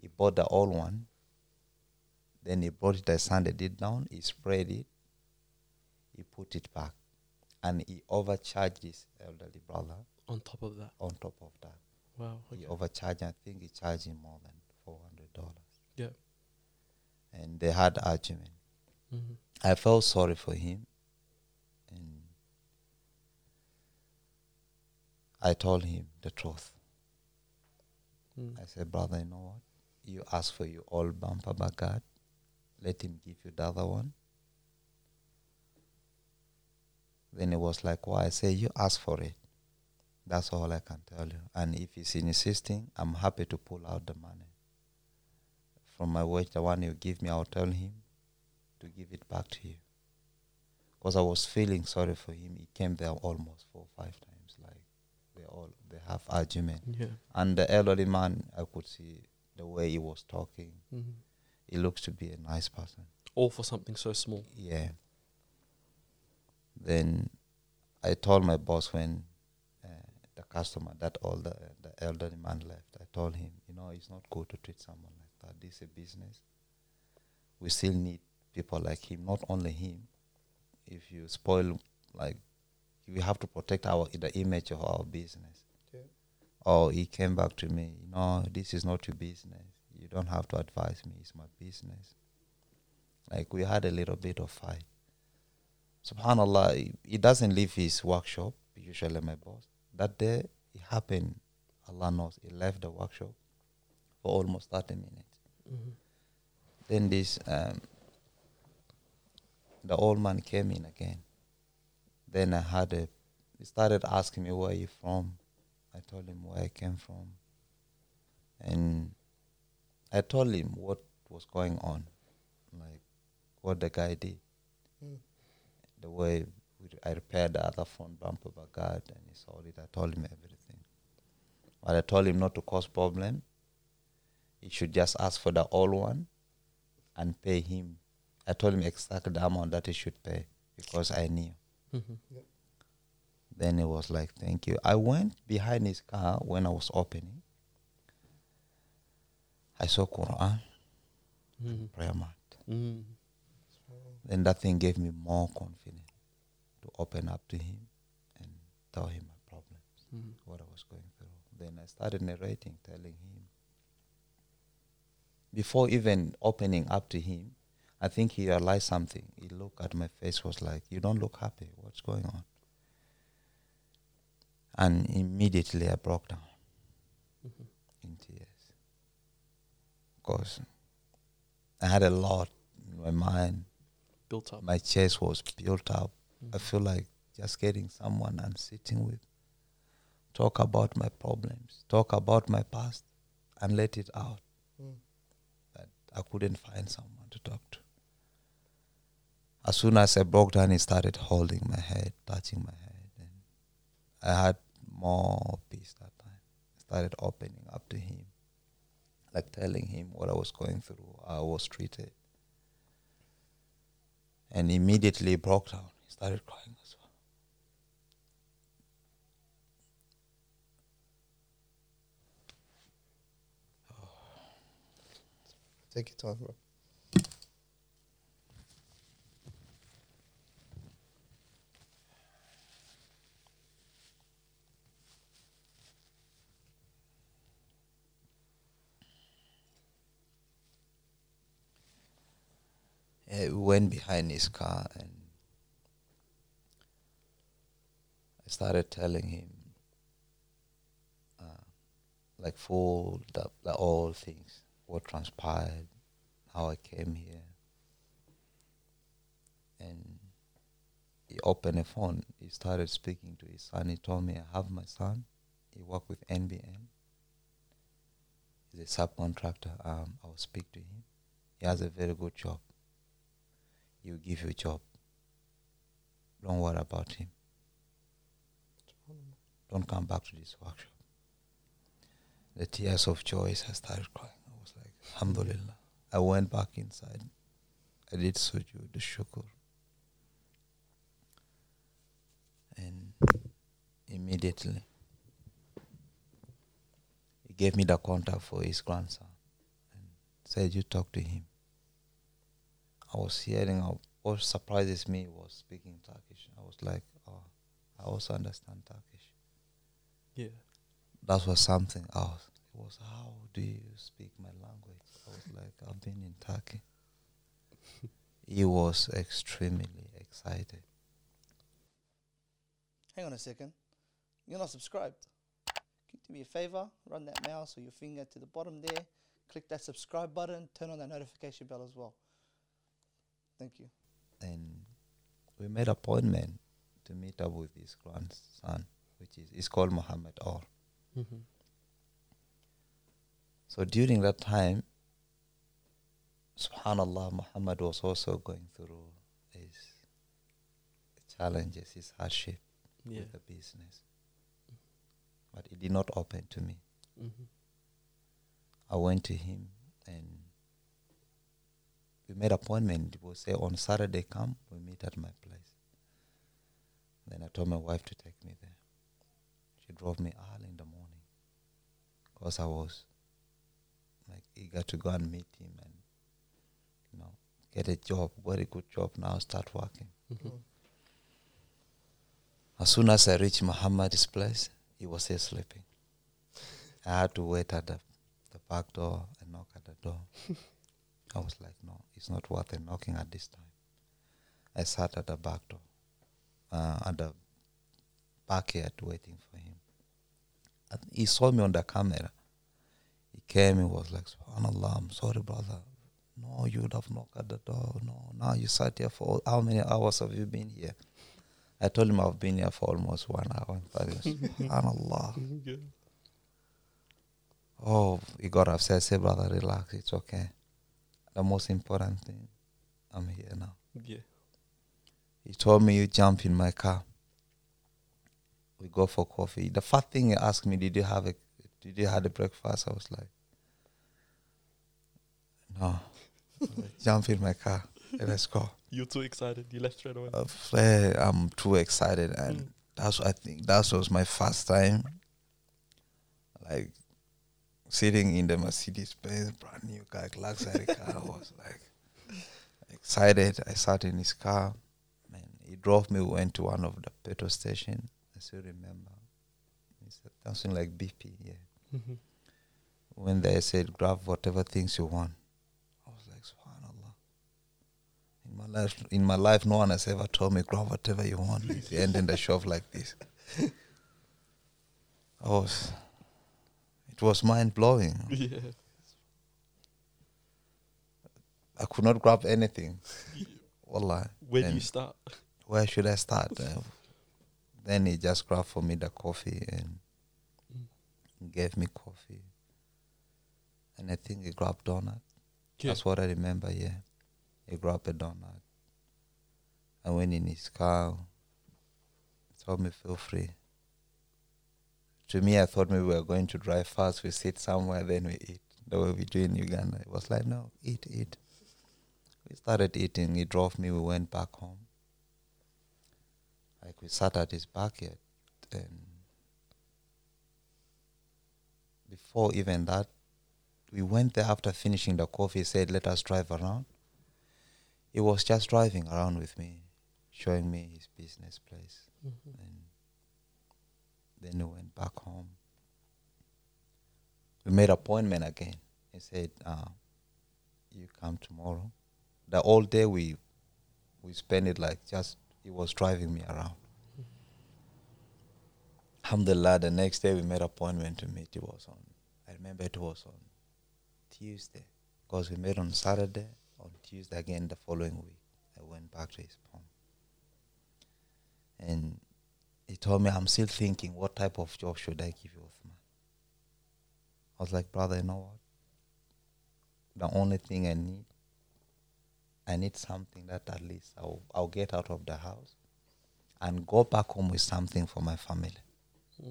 He bought the old one. Then he brought it, I sanded it down. He sprayed it. He put it back. And he overcharged his elderly brother. On top of that? On top of that. Wow. Okay. He overcharged, I think he charged him more than $400. Yeah. And they had argument. Mm-hmm. I felt sorry for him. And I told him the truth. I said, brother, you know what? You ask for your old bumper back guard. Let him give you the other one. Then he was like, why? I said, you ask for it. That's all I can tell you. And if he's insisting, I'm happy to pull out the money. From my wage, the one you give me, I'll tell him to give it back to you. Because I was feeling sorry for him. He came there almost 4 or 5 times. They have argument. Yeah. And the elderly man, I could see the way he was talking. Mm-hmm. He looks to be a nice person. All for something so small. Yeah. Then I told my boss when the customer, the elderly man left, I told him, you know, it's not good to treat someone like that. This is a business. We still need people like him, not only him. If you spoil, like, we have to protect the image of our business. Okay. Oh, he came back to me, no, this is not your business. You don't have to advise me. It's my business. Like, we had a little bit of fight. SubhanAllah, he doesn't leave his workshop, usually my boss. That day, it happened, Allah knows, he left the workshop for almost 30 minutes. Mm-hmm. Then the old man came in again. Then he started asking me, where are you from? I told him where I came from. And I told him what was going on, like what the guy did. Mm. The way I repaired the other front bumper by God, and he sold it. I told him everything. But I told him not to cause problem. He should just ask for the old one and pay him. I told him exactly the amount that he should pay because I knew. Mm-hmm. Yep. Then he was like, thank you. I went behind his car when I was opening. I saw Quran, prayer mat. Then that thing gave me more confidence to open up to him and tell him my problems, what I was going through. Then I started narrating, telling him. Before even opening up to him, I think he realized something. He looked at my face, was like, "You don't look happy. What's going on?" And immediately I broke down in tears. Because I had a lot in my mind. Built up. My chest was built up. I feel like just getting someone and sitting with, talk about my problems, talk about my past, and let it out. But I couldn't find someone to talk to. As soon as I broke down, he started holding my head, touching my head. And I had more peace that time. I started opening up to him, like telling him what I was going through, how I was treated. And immediately broke down. He started crying as well. Take your time, bro. We went behind his car and I started telling him like full, the all things, what transpired, how I came here. And he opened a phone. He started speaking to his son. He told me, "I have my son. He works with NBN. He's a subcontractor. I will speak to him. He has a very good job. You give your job. Don't worry about him. Don't come back to this workshop." The tears of joy, I started crying. I was like, Alhamdulillah. I went back inside. I did sujood, the shukr. And immediately, he gave me the contact for his grandson and said, "You talk to him." I was hearing, what surprises me was speaking Turkish. I was like, "Oh, I also understand Turkish." Yeah. That was something else. It was, "How do you speak my language?" I was like, "I've been in Turkey." He was extremely excited. Hang on a second. You're not subscribed. Can you do me a favor? Run that mouse or your finger to the bottom there. Click that subscribe button. Turn on that notification bell as well. Thank you. And we made an appointment to meet up with his grandson, which is called Muhammad. So during that time, subhanallah, Muhammad was also going through his challenges, his hardship with the business. But it did not open to me. I went to him and we made appointment. It was say on Saturday, come, we meet at my place. Then I told my wife to take me there. She drove me early in the morning because I was like eager to go and meet him and get a job, very good job now, start working. As soon as I reached Muhammad's place, he was still sleeping. I had to wait at the back door and knock at the door. I was like, no, it's not worth it knocking at this time. I sat at the back door, at the backyard waiting for him. And he saw me on the camera. He came, he was like, "SubhanAllah, I'm sorry, brother. No, you would have knocked at the door. No, now you sat here for how many hours have you been here?" I told him I've been here for almost 1 hour. SubhanAllah. Yeah. Oh, he got upset. I said, "Brother, relax, it's okay. The most important thing, I'm here now." Yeah. He told me, "You jump in my car. We go for coffee." The first thing he asked me, "Did you have a breakfast?" I was like, "No." "Jump in my car. Let's go." You're too excited. You left straight away. I'm too excited, and that's what I think. That was my first time, like, sitting in the Mercedes Benz, brand new car, luxury car. I was like excited. I sat in his car. Man, he drove me. We went to one of the petrol stations. I still remember. He said something like BP. Yeah. Mm-hmm. When they said grab whatever things you want, I was like, subhanallah. In my life, no one has ever told me grab whatever you want. It's ending the shop like this. It was mind blowing. Yeah. I could not grab anything. Wallah. Where do you start? Where should I start? Then he just grabbed for me the coffee and gave me coffee. And I think he grabbed donut. Yeah. That's what I remember, yeah. He grabbed a donut. I went in his car. He told me, feel free. To me, I thought maybe we were going to drive fast. We sit somewhere, then we eat. The way we do in Uganda. It was like, no, eat. We started eating. He drove me. We went back home. Like, we sat at his backyard. And before even that, we went there after finishing the coffee. He said, let us drive around. He was just driving around with me, showing me his business place. Mm-hmm. And then we went back home. We made appointment again. He said, you come tomorrow. The whole day we spent it like just, he was driving me around. Mm-hmm. Alhamdulillah, the next day we made appointment to meet. I remember it was on Tuesday, because we met on Saturday. On Tuesday again, the following week, I went back to his home, and he told me, "I'm still thinking, what type of job should I give you, Uthman?" I was like, "Brother, you know what? The only thing I need something that at least I'll get out of the house, and go back home with something for my family. Mm-hmm.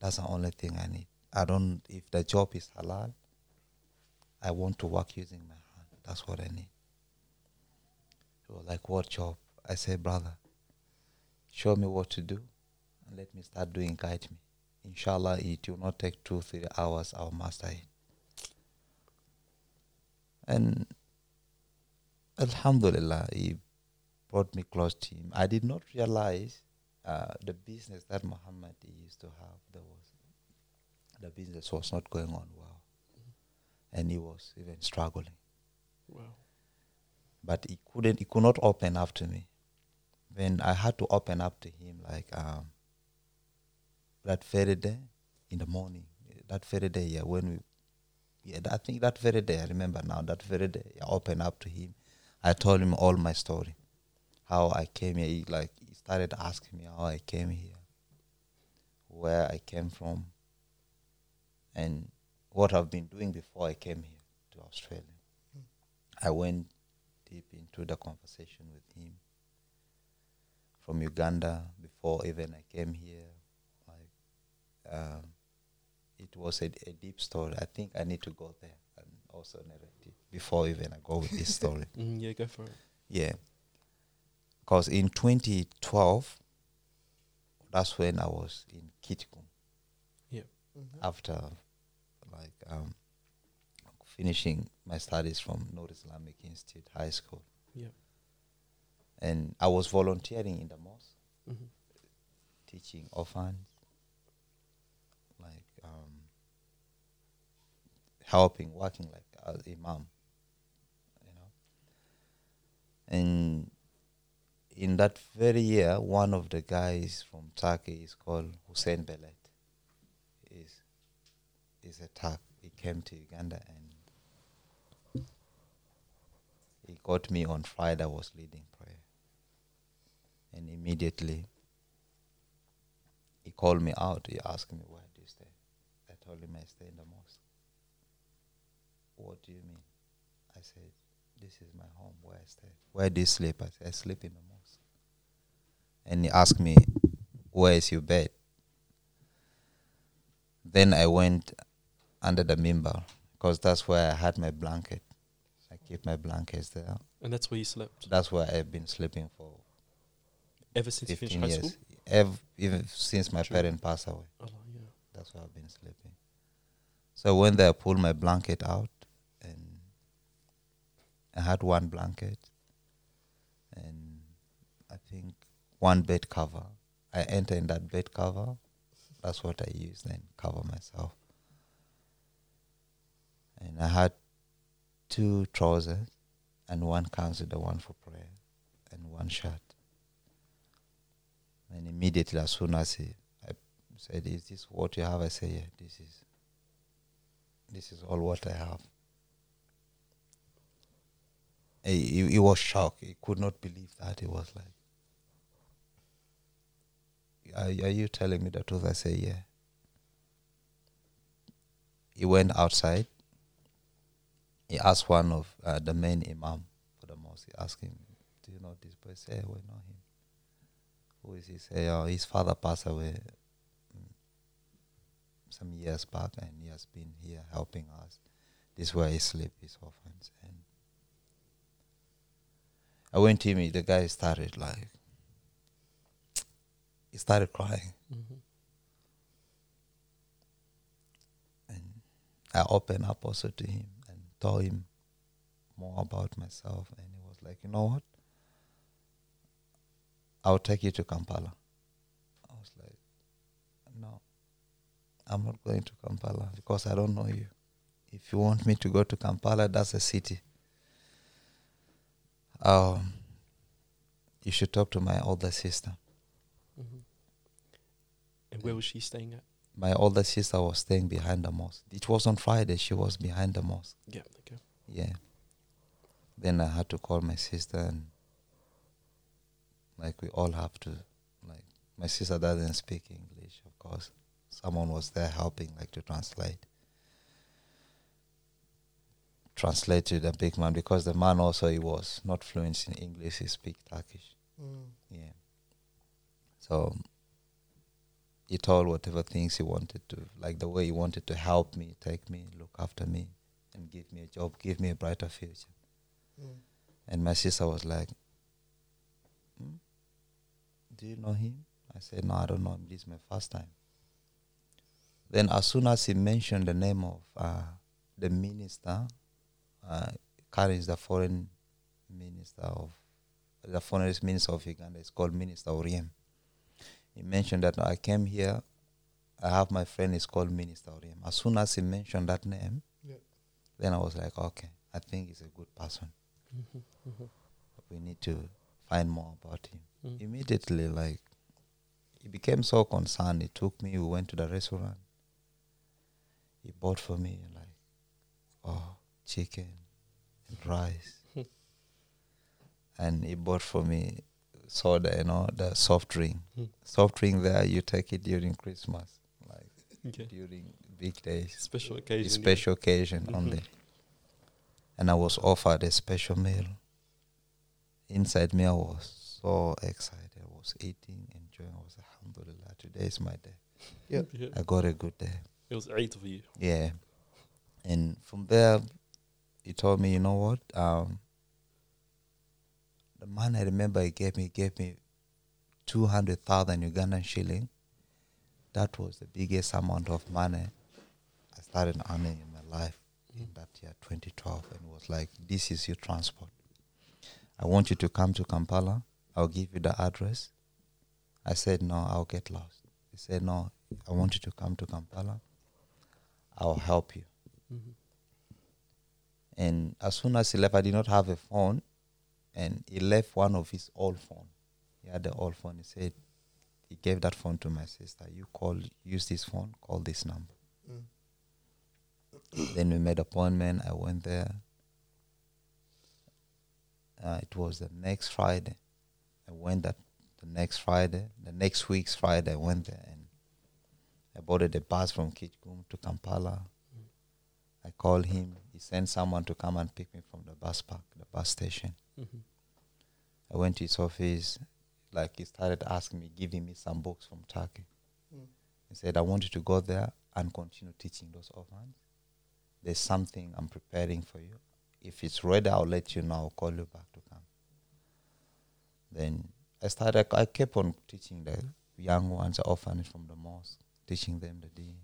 That's the only thing I need. If the job is halal." I want to work using my hand. That's what I need. He was like, what job? I said, brother, show me what to do and let me start doing, guide me. Inshallah, it will not take 2-3 hours, I'll master it. And alhamdulillah, he brought me close to him. I did not realize the business that Muhammad used to have. The business was not going on well. And he was even struggling. Wow. But he could not open up to me. When I had to open up to him, like that very day in the morning, that very day, yeah, I think that very day, I remember now, that very day, I opened up to him. I told him all my story, how I came here. He started asking me how I came here, where I came from, and what I've been doing before I came here to Australia. Mm. I went deep into the conversation with him from Uganda before even I came here. It was a deep story. I think I need to go there and also narrate it before even I go with this story. Yeah, go for it. Yeah. Because in 2012, that's when I was in Kitgum. Yeah. Mm-hmm. After... finishing my studies from Noor Islamic Institute High School. Yeah. And I was volunteering in the mosque, mm-hmm. teaching orphans, helping, working like an imam, you know. And in that very year, one of the guys from Turkey is called Hussein Belet. He's a Turk. He came to Uganda and he got me on Friday. I was leading prayer. And immediately he called me out. He asked me, where do you stay? I told him I stay in the mosque. What do you mean? I said, this is my home where I stay. Where do you sleep? I said, I sleep in the mosque. And he asked me, where is your bed? Then I went under the mimbar, because that's where I had my blanket. I keep my blankets there. And that's where you slept? That's where I've been sleeping for ever since you finished high school? Even since my parent passed away. Oh, yeah. That's where I've been sleeping. So when they pulled my blanket out, and I had one blanket and I think one bed cover. I entered in that bed cover. That's what I used and cover myself. And I had two trousers and one the one for prayer, and one shirt. And immediately, as soon as I said, "Is this what you have?" I said, "Yeah, this is all what I have." He was shocked. He could not believe that. He was like, "Are you telling me the truth?" I said, "Yeah." He went outside. He asked one of the main imam for the mosque. He asked him, "Do you know this boy?" He said, "We know him." "Who is he?" He said, "Oh, his father passed away some years back, and he has been here helping us. This is where he sleeps, his orphans." And I went to him. The guy started he started crying. Mm-hmm. And I opened up also to him. Told him more about myself, and he was like, "You know what? I'll take you to Kampala." I was like, "No, I'm not going to Kampala because I don't know you. If you want me to go to Kampala, that's a city. You should talk to my older sister." Mm-hmm. And where was she staying at? My older sister was staying behind the mosque. It was on Friday. She was behind the mosque. Yeah. Okay. Yeah. Then I had to call my sister, and we all have to. My sister doesn't speak English, of course. Someone was there helping, to translate. Translate to the big man, because the man also he was not fluent in English. He speaks Turkish. Mm. Yeah. So. He told whatever things he wanted to, the way he wanted to help me, take me, look after me, and give me a job, give me a brighter future. Mm. And my sister was like, "Do you know him?" I said, "No, I don't know him. This is my first time." Then as soon as he mentioned the name of the minister, Karen is the foreign minister of, Uganda. It's called Minister Oriem. He mentioned that I came here. I have my friend is called Minister Oriem. As soon as he mentioned that name, then I was like, "Okay, I think he's a good person. Mm-hmm, mm-hmm. We need to find more about him." Mm. Immediately, he became so concerned. He took me. We went to the restaurant. He bought for me chicken, and rice, and he bought for me. Soda, the soft drink. Mm. Soft drink there, you take it during Christmas, during big days. Special occasion. Special occasion only. And I was offered a special meal. Inside me, I was so excited. I was eating, enjoying. I was alhamdulillah, today is my day. Yep. Yeah. I got a good day. It was eight for you. Yeah. And from there, he told me, "You know what? The man I remember he gave me 200,000 Ugandan shilling. That was the biggest amount of money I started earning in my life in that year, 2012. And was like, "This is your transport. I want you to come to Kampala. I'll give you the address." I said, "No, I'll get lost." He said, "No, I want you to come to Kampala. I'll help you." Mm-hmm. And as soon as he left, I did not have a phone. And he left one of his old phone. He had the old phone. He said, he gave that phone to my sister. "You call, use this phone, call this number." Mm. Then we made appointment. I went there. It was the next Friday. I went that the next Friday. The next week's Friday, I went there. And I boarded a bus from Kitgum to Kampala. I called him. He sent someone to come and pick me from the bus park, the bus station. Mm-hmm. I went to his office. He started asking me, giving me some books from Turkey. Mm. He said, "I want you to go there and continue teaching those orphans. There's something I'm preparing for you. If it's ready, I'll let you know. I'll call you back to come." Then I kept on teaching the young ones, the orphans from the mosque, teaching them the deen.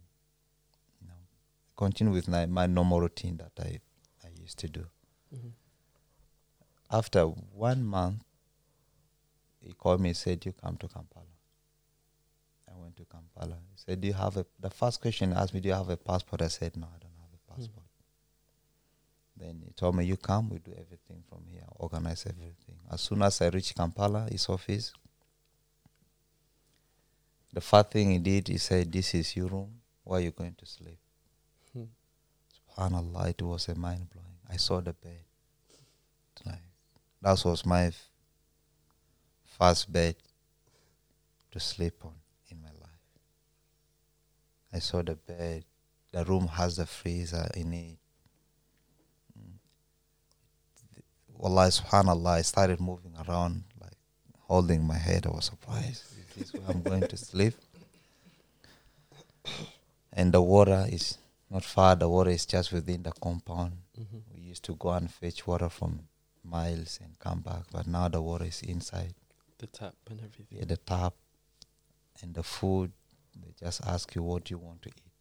continue with my normal routine that I used to do. Mm-hmm. After 1 month, he called me and said, "You come to Kampala." I went to Kampala. He said, "Do you have a..." The first question he asked me, "Do you have a passport?" I said, "No, I don't have a passport." Mm-hmm. Then he told me, "You come, we do everything from here, organize everything." As soon as I reached Kampala, his office, the first thing he did, he said, "This is your room. Where are you going to sleep?" Hmm. SubhanAllah, it was a mind-blowing. I saw the bed. Like, that was my first bed to sleep on in my life. I saw the bed. The room has the freezer in it. Wallah, SubhanAllah, I started moving around, like holding my head. I was surprised. This is where I'm going to sleep. And the water is not far. The water is just within the compound. Mm-hmm. We used to go and fetch water from miles and come back, but now the water is inside. The tap and everything. Yeah, the tap and the food. They just ask you what you want to eat.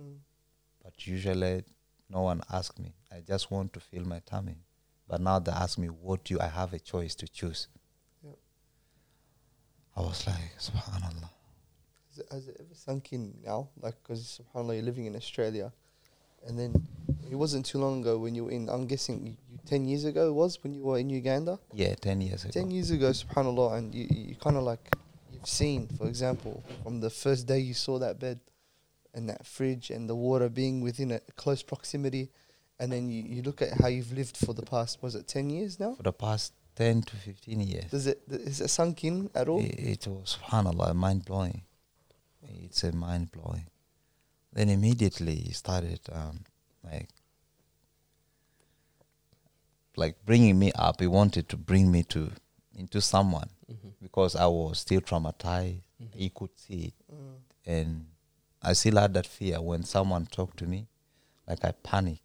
Mm. But usually no one asks me. I just want to fill my tummy. But now they ask me I have a choice to choose. I was like, SubhanAllah. Has it ever sunk in now? Like, because SubhanAllah, you're living in Australia. And then it wasn't too long ago when you were in, I'm guessing, 10 years ago when you were in Uganda? Yeah, 10 years ago. 10 years ago, SubhanAllah, and you kind of like, you've seen, for example, from the first day you saw that bed and that fridge and the water being within a close proximity, and then you look at how you've lived for the past, was it 10 years now? For the past 10 to 15 years. Is it sunk in at all? It was, SubhanAllah, mind-blowing. It's a mind-blowing. Then immediately he started like bringing me up. He wanted to bring me into someone, mm-hmm. because I was still traumatized. Mm-hmm. He could see it. Mm. And I still had that fear when someone talked to me. Like, I panicked.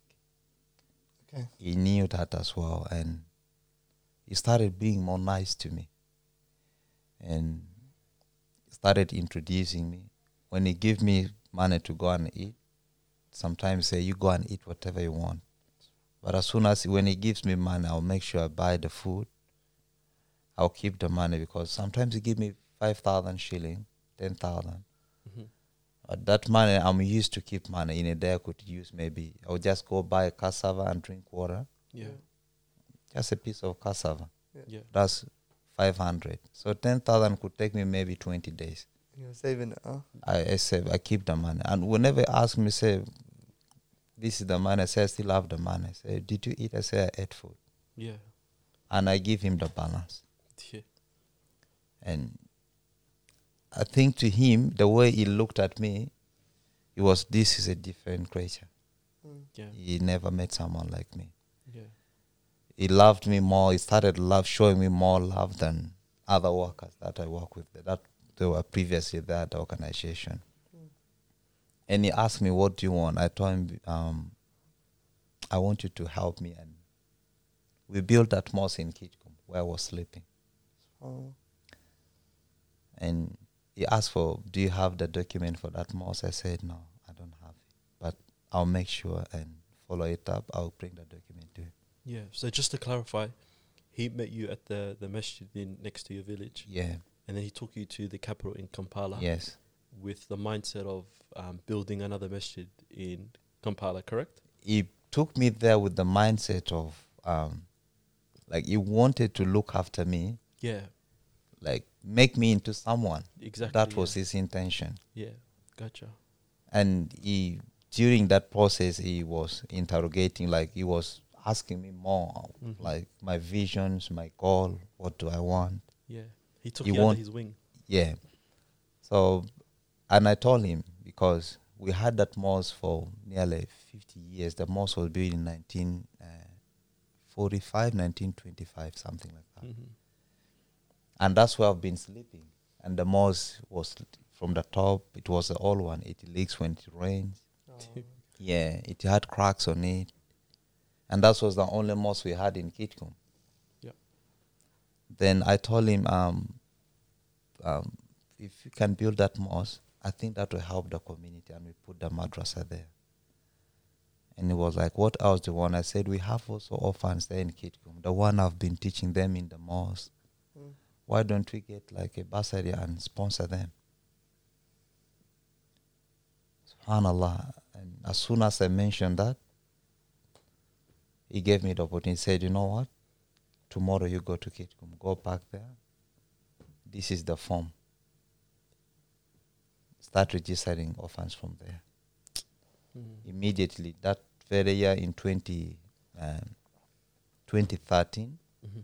Okay. He knew that as well, and he started being more nice to me and started introducing me. When he gave me money to go and eat, sometimes say, "You go and eat whatever you want." But as soon as when he gives me money, I'll make sure I buy the food. I'll keep the money, because sometimes he give me 5,000 shilling, 10,000. Mm-hmm. That money, I'm used to keep money. In a day I could use maybe, I'll just go buy cassava and drink water. Yeah. Just a piece of cassava. Yeah. Yeah. That's 500. So 10,000 could take me maybe 20 days. You're saving it, huh? I save. I keep the money. And whenever I ask me, say, "This is the money," I say, "I still have the money." I say, "Did you eat?" I say, "I ate food." Yeah. And I give him the balance. Yeah. And I think to him, the way he looked at me, it was, this is a different creature. Mm. Yeah. He never met someone like me. Yeah. He loved me more. He started showing me more love than other workers that I work with. That they were previously there at the organization. Mm. And he asked me, "What do you want?" I told him, "I want you to help me." And we built that mosque in Kitgum where I was sleeping. Oh. And he asked for, "Do you have the document for that mosque?" I said, "No, I don't have it. But I'll make sure and follow it up. I'll bring the document to you." Yeah, so just to clarify, he met you at the masjid next to your village. Yeah. And then he took you to the capital in Kampala. Yes. With the mindset of building another masjid in Kampala, correct? He took me there with the mindset of, like, he wanted to look after me. Yeah. Like, make me into someone. Exactly. That was his intention. Yeah, gotcha. And he, during that process, he was interrogating, like, he was asking me more, mm-hmm. like my visions, my goal, what do I want? Yeah, he took you under his wing. Yeah. So, and I told him, because we had that mosque for nearly 50 years. The mosque was built in 1945, 1925, something like that. Mm-hmm. And that's where I've been sleeping. And the mosque was from the top. It was the old one. It leaks when it rains. Oh. Yeah, it had cracks on it. And that was the only mosque we had in Kitgum. Yeah. Then I told him, if you can build that mosque, I think that will help the community. And we put the madrasa there. And he was like, what else do you want? I said, we have also orphans there in Kitgum, the one I've been teaching them in the mosque. Mm. Why don't we get like a bursary and sponsor them? SubhanAllah. And as soon as I mentioned that, he gave me the opportunity. He said, you know what? Tomorrow you go to Kitgum, go back there. This is the form. Start registering orphans from there. Mm. Immediately, that very year in 2013, mm-hmm.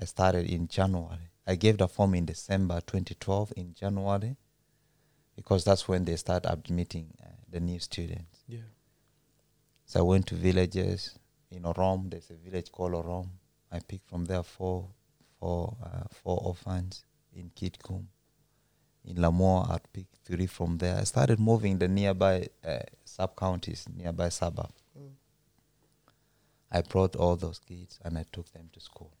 I started in January. I gave the form in December 2012 in January, because that's when they start admitting the new students. Yeah. So I went to villages. In Orom, there's a village called Orom. I picked from there four orphans in Kitgum. In Lamour, I picked 3 from there. I started moving the nearby sub-counties, nearby suburb. Mm. I brought all those kids and I took them to school.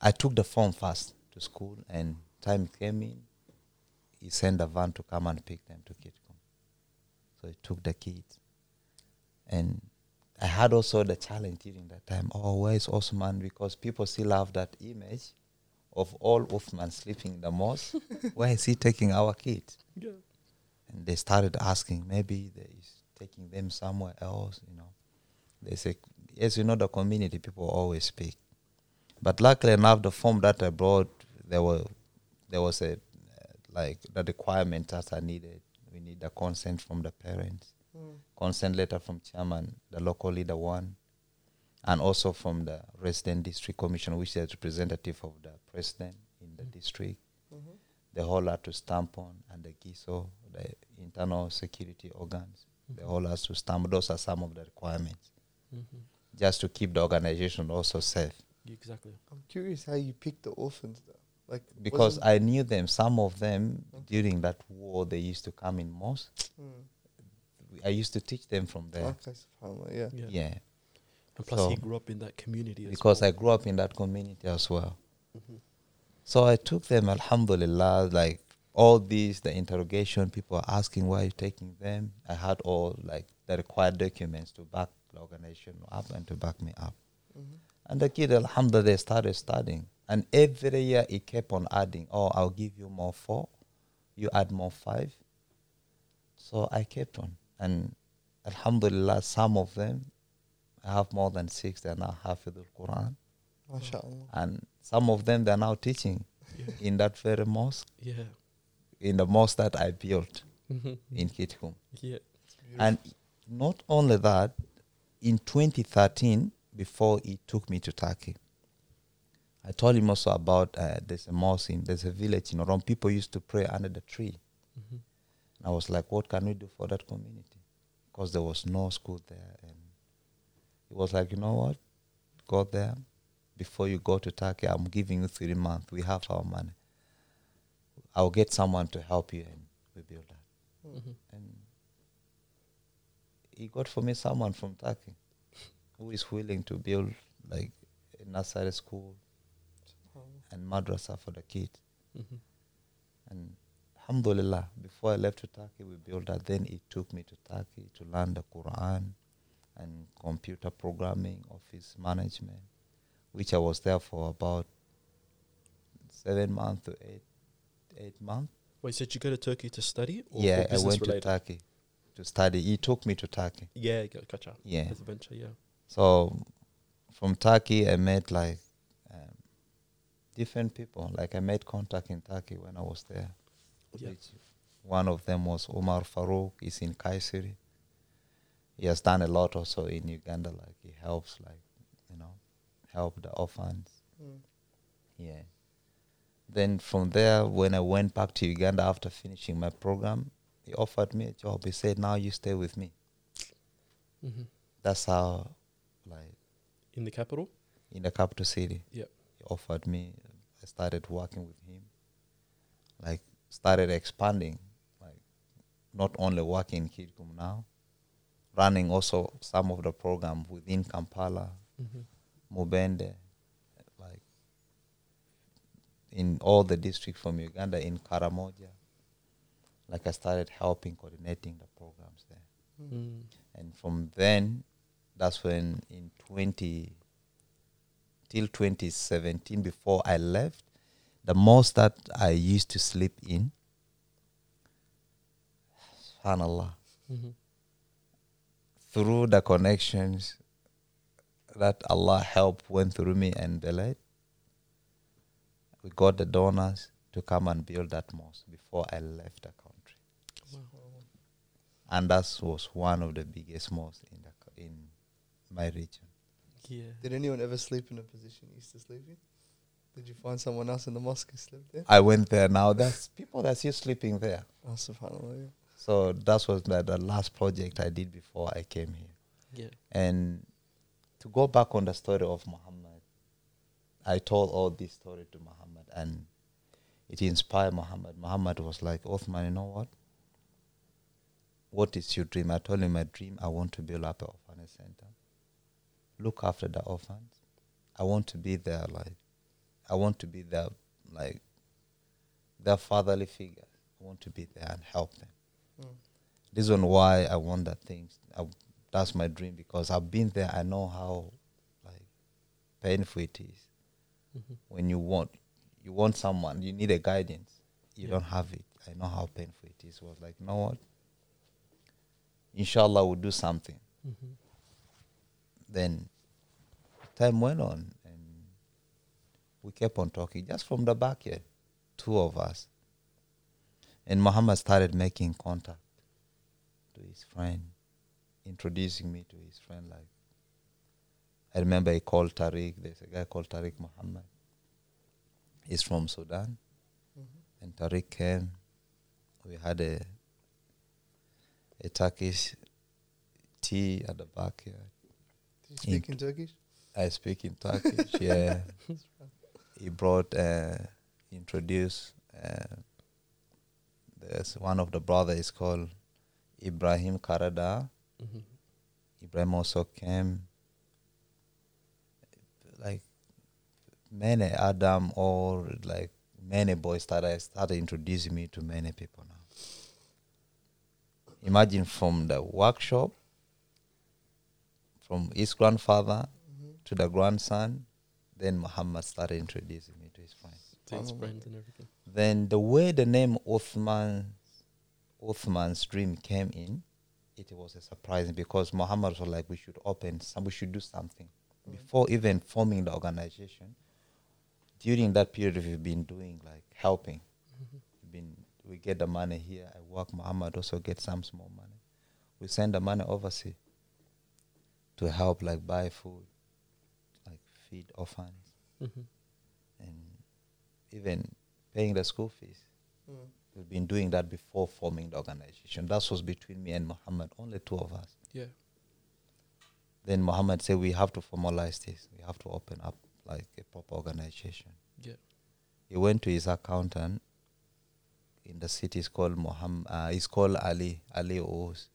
I took the form first to school, and time came in, he sent a van to come and pick them to Kitgum. So he took the kids. And I had also the challenge during that time, where is Uthman? Because people still have that image of all Uthman sleeping in the mosque. Where is he taking our kids? Yeah. And they started asking, maybe he's taking them somewhere else, you know. They say, yes, you know, the community people always speak. But luckily enough, the form that I brought, there was a the requirement that I needed. We need the consent from the parents. Mm. Consent letter from chairman, the local leader one, and also from the resident district commission, which is representative of the president in the district. Mm-hmm. They all have to stamp on, and the GISO, the internal security organs, mm-hmm. they all have to stamp. Those are some of the requirements, mm-hmm. just to keep the organization also safe. Exactly. I'm curious how you picked the orphans, though. Because I knew them. Some of them, during that war, they used to come in mosques. Mm. I used to teach them from there. Okay, yeah. And plus, he grew up in that community as well. Because I grew up in that community as well. Mm-hmm. So I took them, alhamdulillah, all these, the interrogation, people are asking, why are you taking them? I had all, the required documents to back the organization up and to back me up. Mm-hmm. And the kid, alhamdulillah, they started studying. And every year, he kept on adding, I'll give you more 4, you add more 5. So I kept on. And alhamdulillah, some of them, I have more than 6, they're now hafidh al-Quran. MashaAllah. And some of them, they're now teaching in that very mosque. Yeah. In the mosque that I built in Kitgum. Yeah. And not only that, in 2013, before he took me to Turkey, I told him also about there's a mosque, there's a village in Oran. People used to pray under the tree. Mm-hmm. And I was like, what can we do for that community? Because there was no school there. And it was like, you know what? Go there. Before you go to Turkey, I'm giving you 3 months. We have our money. I'll get someone to help you, and we build that. Mm-hmm. And he got for me someone from Turkey who is willing to build a nursery school and madrasa for the kids. Mm-hmm. And alhamdulillah, before I left to Turkey, we built that. Then it took me to Turkey to learn the Quran and computer programming, office management, which I was there for about 7 months to eight months. Wait, so did you go to Turkey to study? Or yeah, I went related? To Turkey to study. He took me to Turkey. Yeah, gotcha. Yeah. As a venture, yeah. So from Turkey, I met different people. I made contact in Turkey when I was there. Yeah. One of them was Omar Farouk. He's in Kayseri. He has done a lot also in Uganda. He helps, help the orphans. Mm. Yeah. Then from there, when I went back to Uganda after finishing my program, he offered me a job. He said, "Now you stay with me." Mm-hmm. That's how, in the capital. In the capital city. Yeah. He offered me. I started working with him. Started expanding, not only working in Kitgum now, running also some of the program within Kampala, Mubende, in all the districts from Uganda, in Karamoja, like I started helping coordinating the programs there. Mm. And from then, that's when in 2017, before I left, the most that I used to sleep in, subhanAllah, mm-hmm. through the connections that Allah helped went through me and Belet, we got the donors to come and build that mosque before I left the country. Wow. And that was one of the biggest mosques in my region. Yeah. Did anyone ever sleep in a position you used to sleep in? Did you find someone else in the mosque who slept there? I went there now. There's people that's still sleeping there. Oh, subhanAllah. Yeah. So that was the last project I did before I came here. Yeah. And to go back on the story of Muhammad, I told all this story to Muhammad and it inspired Muhammad. Muhammad was like, Uthman, you know what? What is your dream? I told him my dream, I want to build up an orphanage center. Look after the orphans. I want to be there, like, I want to be there, like, their fatherly figure. I want to be there and help them. Mm. This is why I want that thing. That's my dream because I've been there. I know how, like, painful it is. Mm-hmm. When you want someone, you need a guidance. You don't have it. I know how painful it is. I was like, you know what? Inshallah, we'll do something. Mm-hmm. Then time went on and we kept on talking just from the backyard, two of us. And Muhammad started making contact to his friend, introducing me to his friend. Like, I remember he called Tariq. There's a guy called Tariq Muhammad. He's from Sudan. Mm-hmm. And Tariq came. We had a Turkish tea at the backyard. Do you speak in Turkish? I speak in Turkish, yeah. He introduced there's one of the brothers is called Ibrahim Karada. Mm-hmm. Ibrahim also came. Like many Adam or like many boys started introducing me to many people now. Imagine from the workshop, from his grandfather mm-hmm. to the grandson, then Muhammad started introducing me to his friends. To his friends and everything. Then the way the name Uthman's Dream came in, it was a surprise because Muhammad was like, we should do something. Mm-hmm. Before even forming the organization, during that period we've been doing, like, helping. Mm-hmm. We get the money here. I work. Muhammad also gets some small money. We send the money overseas to help, like, buy food, like, feed orphans, mm-hmm. and even paying the school fees. Mm. We've been doing that before forming the organization. That was between me and Muhammad, only two of us. Yeah. Then Muhammad said, we have to formalize this. We have to open up, like, a proper organization. Yeah. He went to his accountant in the city. It's called Ali Ous.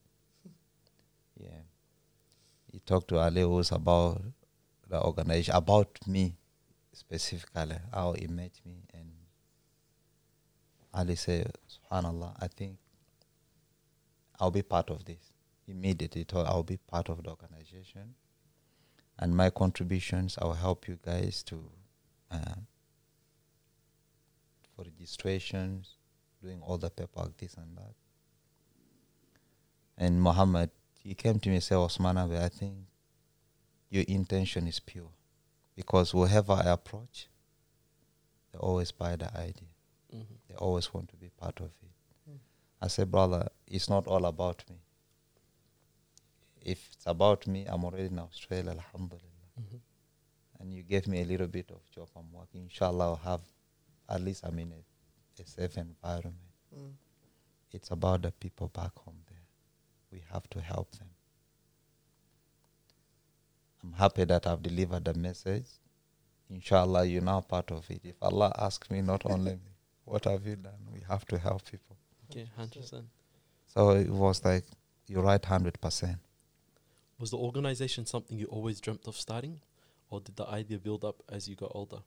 Yeah. He talked to Ali Ous about the organization, about me specifically, how he met me, and Ali said, subhanAllah, I think I'll be part of this. Immediately told, I'll be part of the organization and my contributions, I'll help you guys to for registrations, doing all the paperwork, this and that. And Muhammad, he came to me and said, Osman Abe, I think your intention is pure. Because whoever I approach, they always buy the idea. Mm-hmm. They always want to be part of it. Mm. I said, brother, it's not all about me. If it's about me, I'm already in Australia, alhamdulillah. Mm-hmm. And you gave me a little bit of job I'm working. Inshallah, I'll have, at least I'm in it. A safe environment. Mm. It's about the people back home there. We have to help them. I'm happy that I've delivered the message. Inshallah, you're now part of it. If Allah asks me, not only me, what have you done? We have to help people. Okay, 100%. So it was like, you're right, 100%. Was the organization something you always dreamt of starting? Or did the idea build up as you got older?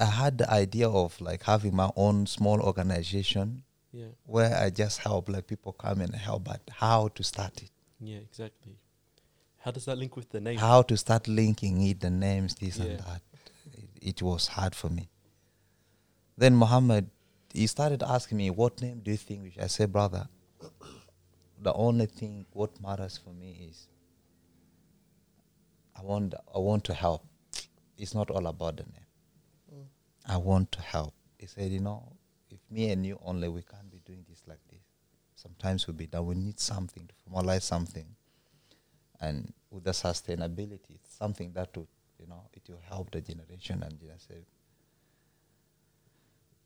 I had the idea of, like, having my own small organization Yeah. Where I just help, like people come and help, but how to start it? Yeah, exactly. How does that link with the name? How to start linking it, the names, this and that. It was hard for me. Then Muhammad, he started asking me, what name do you think we should? I said, brother, the only thing what matters for me is I want to help. It's not all about the name. I want to help. He said, you know, if me and you only, we can't be doing this like this. Sometimes we'll be done. We need something to formalize something. And with the sustainability, it's something that would, you know, it will help the generation. And I said,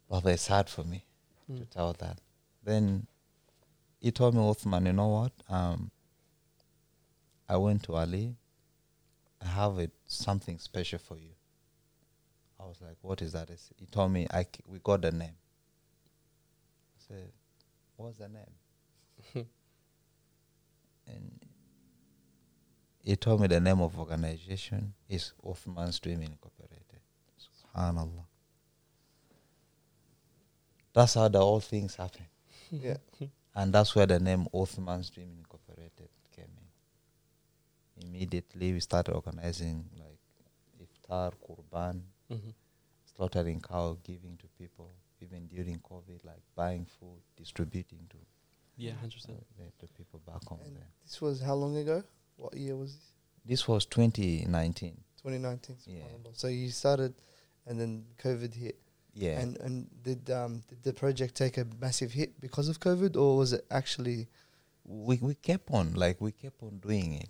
brother, it's hard for me to tell that. Then he told me, Uthman, you know what? I went to Ali. I have something special for you. I was like, what is that? He told me, we got the name. I said, what's the name? And he told me the name of organization is Uthman's Dream Incorporated. SubhanAllah. That's how the whole things happen. Yeah. And that's where the name Uthman's Dream Incorporated came in. Immediately we started organizing like iftar, kurban, slaughtering cow, giving to people, even during COVID, like buying food, distributing to to people back home and there. This was how long ago? What year was this? This was 2019. 2019. Yeah. So you started, and then COVID hit. Yeah. And did the project take a massive hit because of COVID, or was it actually? We kept on doing it,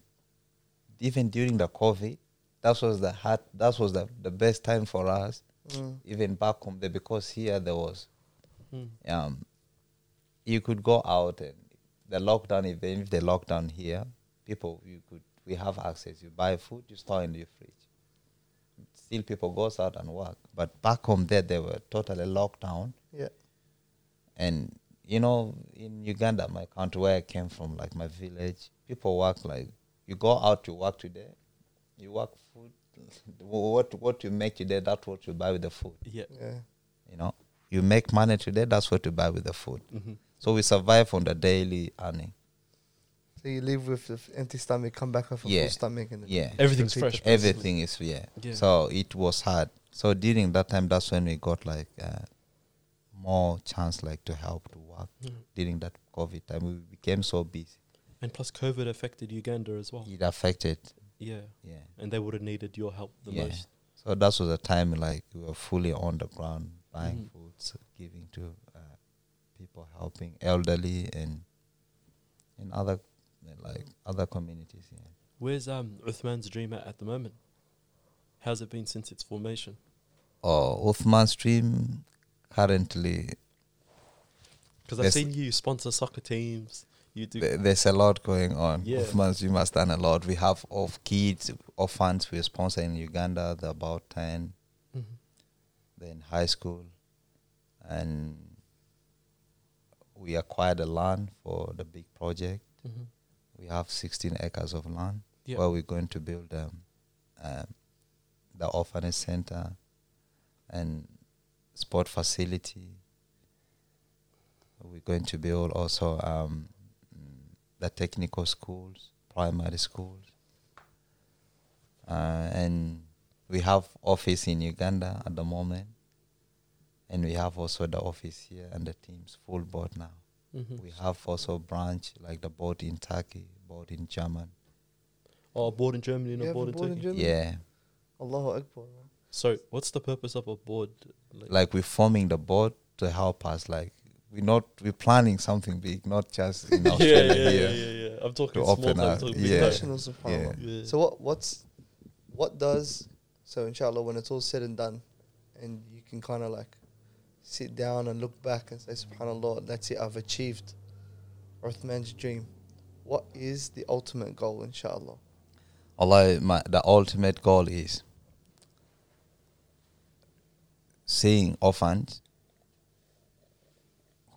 even during the COVID. That was the hard. That was the best time for us, even back home there, because here there was, you could go out and the lockdown. Even if the lockdown here. People, we have access. You buy food, you store in your fridge. Still, people goes out and work. But back home there, they were totally locked down. Yeah. And you know, in Uganda, my country where I came from, like my village, people work like you go out, you work today, you work food. what you make today, that's what you buy with the food. Yeah. You know, you make money today, that's what you buy with the food. Mm-hmm. So we survive on the daily earning. So you leave with an empty stomach, come back with a full stomach. And everything's fresh. Everything is, So it was hard. So during that time, that's when we got like more chance like to help, to work. During that COVID time, we became so busy. And plus COVID affected Uganda as well. It affected. Yeah. Yeah. And they would have needed your help the most. So that was a time like we were fully on the ground, buying foods, giving to people, helping elderly and other like other communities. Yeah. Where's Uthman's Dream at the moment? How's it been since its formation? Uthman's Dream currently, because I've seen you sponsor soccer teams. You do. There's a lot going on. Yeah. Uthman's Dream has done a lot. We have kids, orphans. We sponsor in Uganda. They're about 10. They're in high school, and we acquired the land for the big project. We have 16 acres of land where we're going to build the orphanage center and sport facility. We're going to build also the technical schools, primary schools. And we have office in Uganda at the moment. And we have also the office here and the team's full board now. We have also branch like the board in Turkey, board in Germany. Oh, a board in Germany and a board in Turkey. Yeah. Allahu Akbar. So, what's the purpose of a board? Like we're forming the board to help us. Like we're planning something big, not just in Australia. I'm talking small. I'm talking big. So what does inshallah when it's all said and done, and you can kind of like sit down and look back and say, SubhanAllah, that's it, I've achieved Uthman's Dream. What is the ultimate goal, inshallah? Allah, the ultimate goal is seeing orphans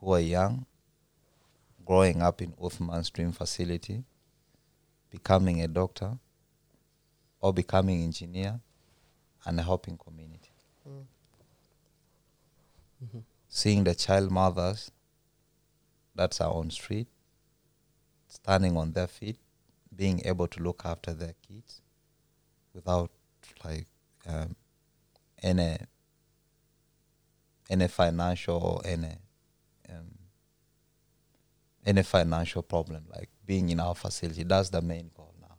who are young, growing up in Uthman's Dream facility, becoming a doctor or becoming engineer and helping community. Seeing the child mothers that's our own street, standing on their feet, being able to look after their kids without any financial or any financial problem, like being in our facility. That's the main goal now.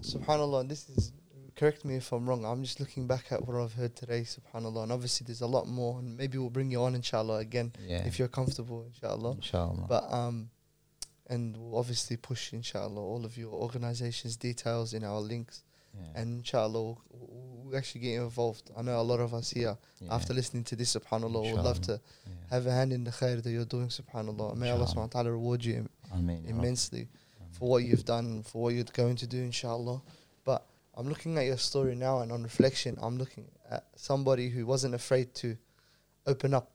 SubhanAllah, this is, correct me if I'm wrong, I'm just looking back at what I've heard today, SubhanAllah, and obviously there's a lot more, and maybe we'll bring you on, inshallah, again, if you're comfortable, inshallah. But, and we'll obviously push, inshallah, all of your organization's details in our links. And inshallah, we actually get involved. I know a lot of us here, after listening to this, subhanAllah, would love to have a hand in the khair that you're doing, subhanAllah. May Allah subhanahu wa ta'ala reward you immensely for what you've done, for what you're going to do, inshallah. But I'm looking at your story now, and on reflection, I'm looking at somebody who wasn't afraid to open up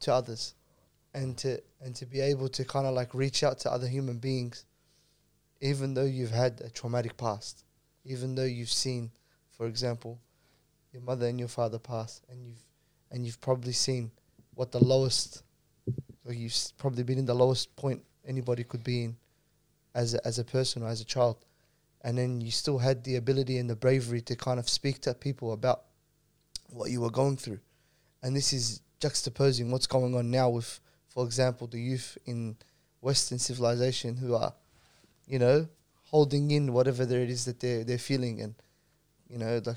to others, and to be able to kind of like reach out to other human beings, even though you've had a traumatic past. Even though you've seen, for example, your mother and your father pass, and you've probably seen what the lowest, or you've probably been in the lowest point anybody could be in as a person or as a child, and then you still had the ability and the bravery to kind of speak to people about what you were going through. And this is juxtaposing what's going on now with, for example, the youth in Western civilization who are, holding in whatever there it is that they're feeling, and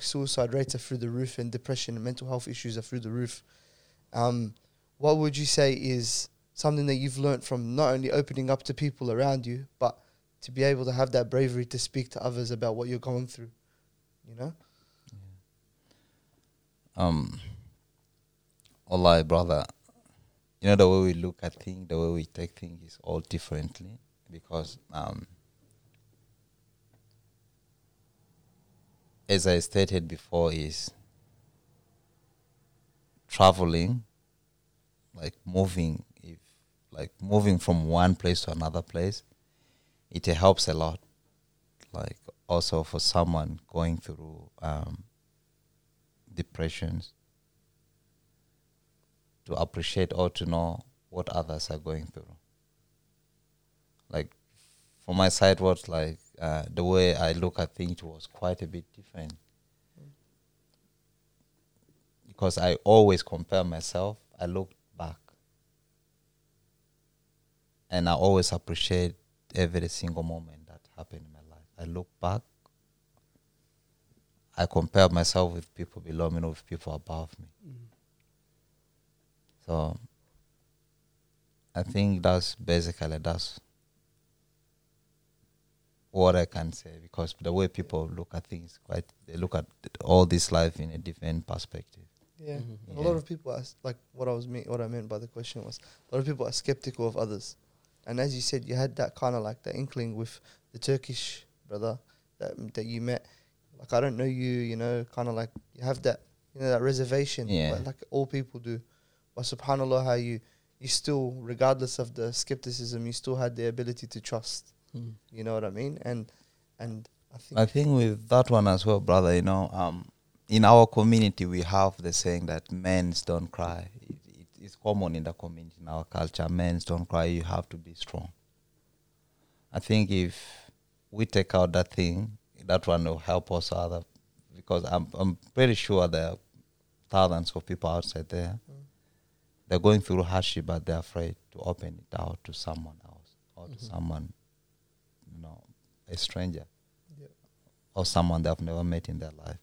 suicide rates are through the roof, and depression and mental health issues are through the roof. What would you say is something that you've learned from not only opening up to people around you, but to be able to have that bravery to speak to others about what you're going through? Allah, brother, the way we look at things, the way we take things is all differently, because as I stated before, is traveling, moving from one place to another place, it helps a lot. Like also for someone going through depressions, to appreciate or to know what others are going through. Like from my side, what's the way I look at things was quite a bit different, because I always compare myself. I look back, and I always appreciate every single moment that happened in my life. I look back. I compare myself with people below me, with people above me. So I think that's what I can say, because the way people look at things, they look at all this life in a different perspective. A lot of people are what I meant by the question was, a lot of people are skeptical of others, and as you said, you had that kind of that inkling with the Turkish brother that you met. I don't know you, you have that that reservation, like all people do. But subhanAllah, how you still, regardless of the skepticism, you still had the ability to trust. You know what I mean? And I think with that one as well, brother, in our community, we have the saying that men don't cry. It's common in the community, in our culture. Men don't cry. You have to be strong. I think if we take out that thing, that one will help us other, because I'm pretty sure there are thousands of people outside there. They're going through hardship, but they're afraid to open it out to someone else, or to someone, a stranger, or someone that I've never met in their life.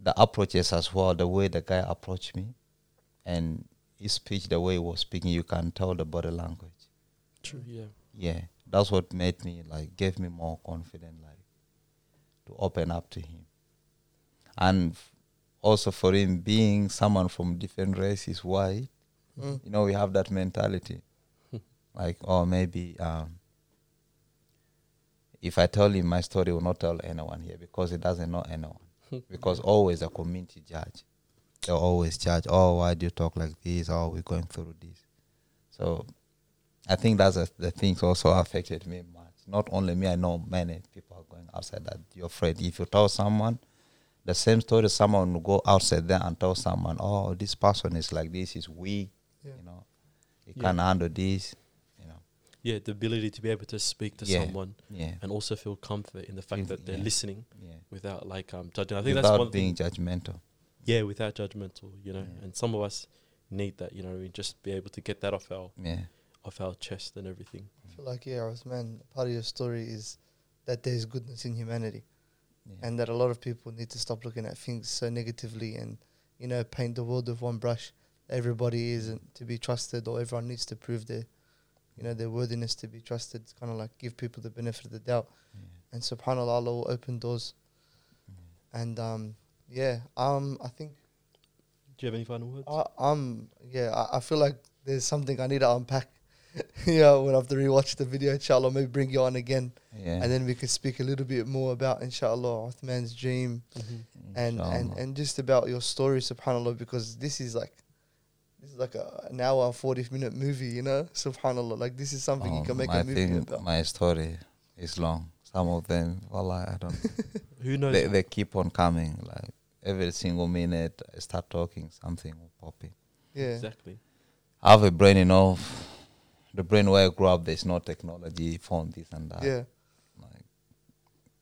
The approaches as well, the way the guy approached me, and his speech, the way he was speaking, you can tell the body language. True, yeah. Yeah, that's what made me, gave me more confidence, to open up to him. And also for him, being someone from different races, white, we have that mentality. If I tell him my story, I will not tell anyone here, because he doesn't know anyone. Because always a community judge. They always judge, why do you talk like this? We're going through this. So I think that's the things also affected me much. Not only me, I know many people are going outside that you're afraid. If you tell someone, The same story, someone will go outside there and tell someone, oh, this person is like this, he's weak, you know, he can't handle this, you know. Yeah, the ability to be able to speak to someone and also feel comfort in the fact that they're listening without like judging. I think without that's one being thing. Judgmental. Yeah, without judgmental, you know, and some of us need that, you know, we just be able to get that off our chest and everything. I feel like, Uthman, part of your story is that there's goodness in humanity. Yeah. And that a lot of people need to stop looking at things so negatively and, you know, paint the world with one brush. Everybody isn't to be trusted, or everyone needs to prove their, you know, their worthiness to be trusted. It's kind of like give people the benefit of the doubt. Yeah. And subhanAllah, Allah will open doors. Yeah. And, I think... Do you have any final words? I feel like there's something I need to unpack. We'll have to rewatch the video, inshallah. Maybe bring you on again, and then we can speak a little bit more about, inshallah, Uthman's dream, and just about your story, subhanallah. Because this is like an hour and 40-minute movie, you know, subhanallah. Like this is something you can make a movie about. My story is long. Some of them, wallah, I don't. Who knows? They keep on coming. Like every single minute, I start talking, something will pop in. Yeah, exactly. I have a brain enough. The brain where I grew up, there's no technology, phone, this and that. Yeah.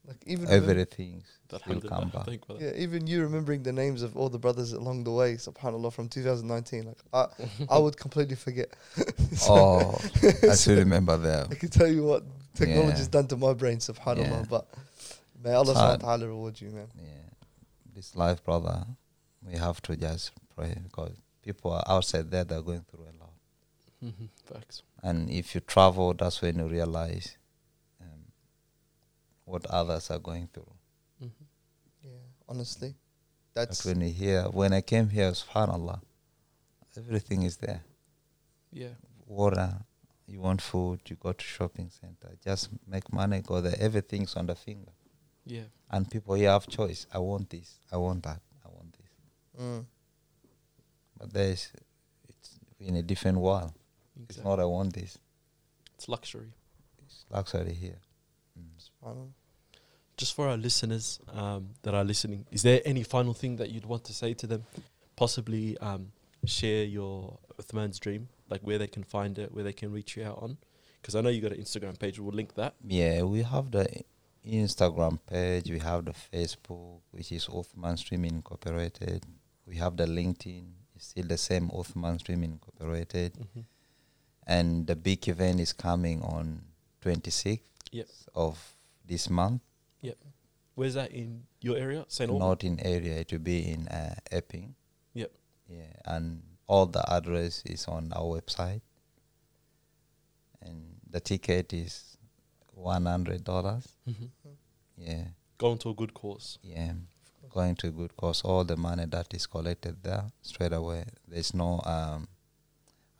Like even everything will come back. Yeah, even you remembering the names of all the brothers along the way, subhanAllah, from 2019. Like I would completely forget. I should remember them. I can tell you what technology's done to my brain, subhanAllah. But may Allah subhanahu wa ta'ala reward you, man. Yeah. This life, brother, we have to just pray, because people are outside there, they're going through a lot. Mm-hmm. Facts. And if you travel, that's when you realize what others are going through. Mm-hmm. Yeah, honestly, that's when you hear. When I came here, subhanallah, everything is there. Yeah, water. You want food? You go to shopping center. Just make money. Go there. Everything's on the finger. Yeah. And people here have choice. I want this. I want that. I want this. Mm. But there's, it's in a different world. Exactly. It's not I want this. It's luxury. It's luxury here. Mm. Just for our listeners that are listening, is there any final thing that you'd want to say to them? Possibly share your Uthman's dream, like where they can find it, where they can reach you out on. Because I know you got an Instagram page. We'll link that. Yeah, we have the Instagram page. We have the Facebook, which is Uthman's Dream Incorporated. We have the LinkedIn. It's still the same, Uthman's Dream Incorporated. Mm-hmm. And the big event is coming on 26th of this month. Yep. Where's that in your area? Not in area. It will be in Epping. Yep. Yeah. And all the address is on our website. And the ticket is $100. Mm-hmm. Yeah. Going to a good cause. Yeah. Going to a good cause. All the money that is collected there straight away. There's no...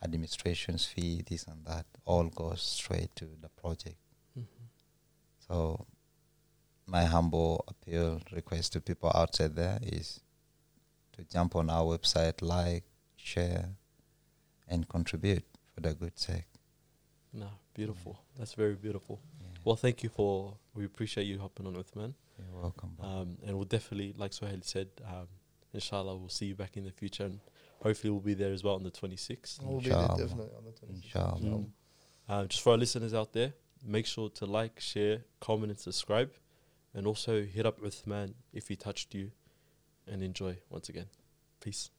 administration's fee, this and that, all goes straight to the project. Mm-hmm. So my humble appeal, request to people outside there is to jump on our website, like, share, and contribute for the good sake. No, beautiful. Yeah. That's very beautiful. Yeah. Well, thank you we appreciate you hopping on, Uthman. You're welcome. And we'll definitely, like Sohail said, inshallah, we'll see you back in the future. And hopefully we'll be there as well on the 26th. We'll be there definitely on the 26th. Inshallah. Mm. Just for our listeners out there, make sure to like, share, comment and subscribe. And also hit up Uthman if he touched you. And enjoy once again. Peace.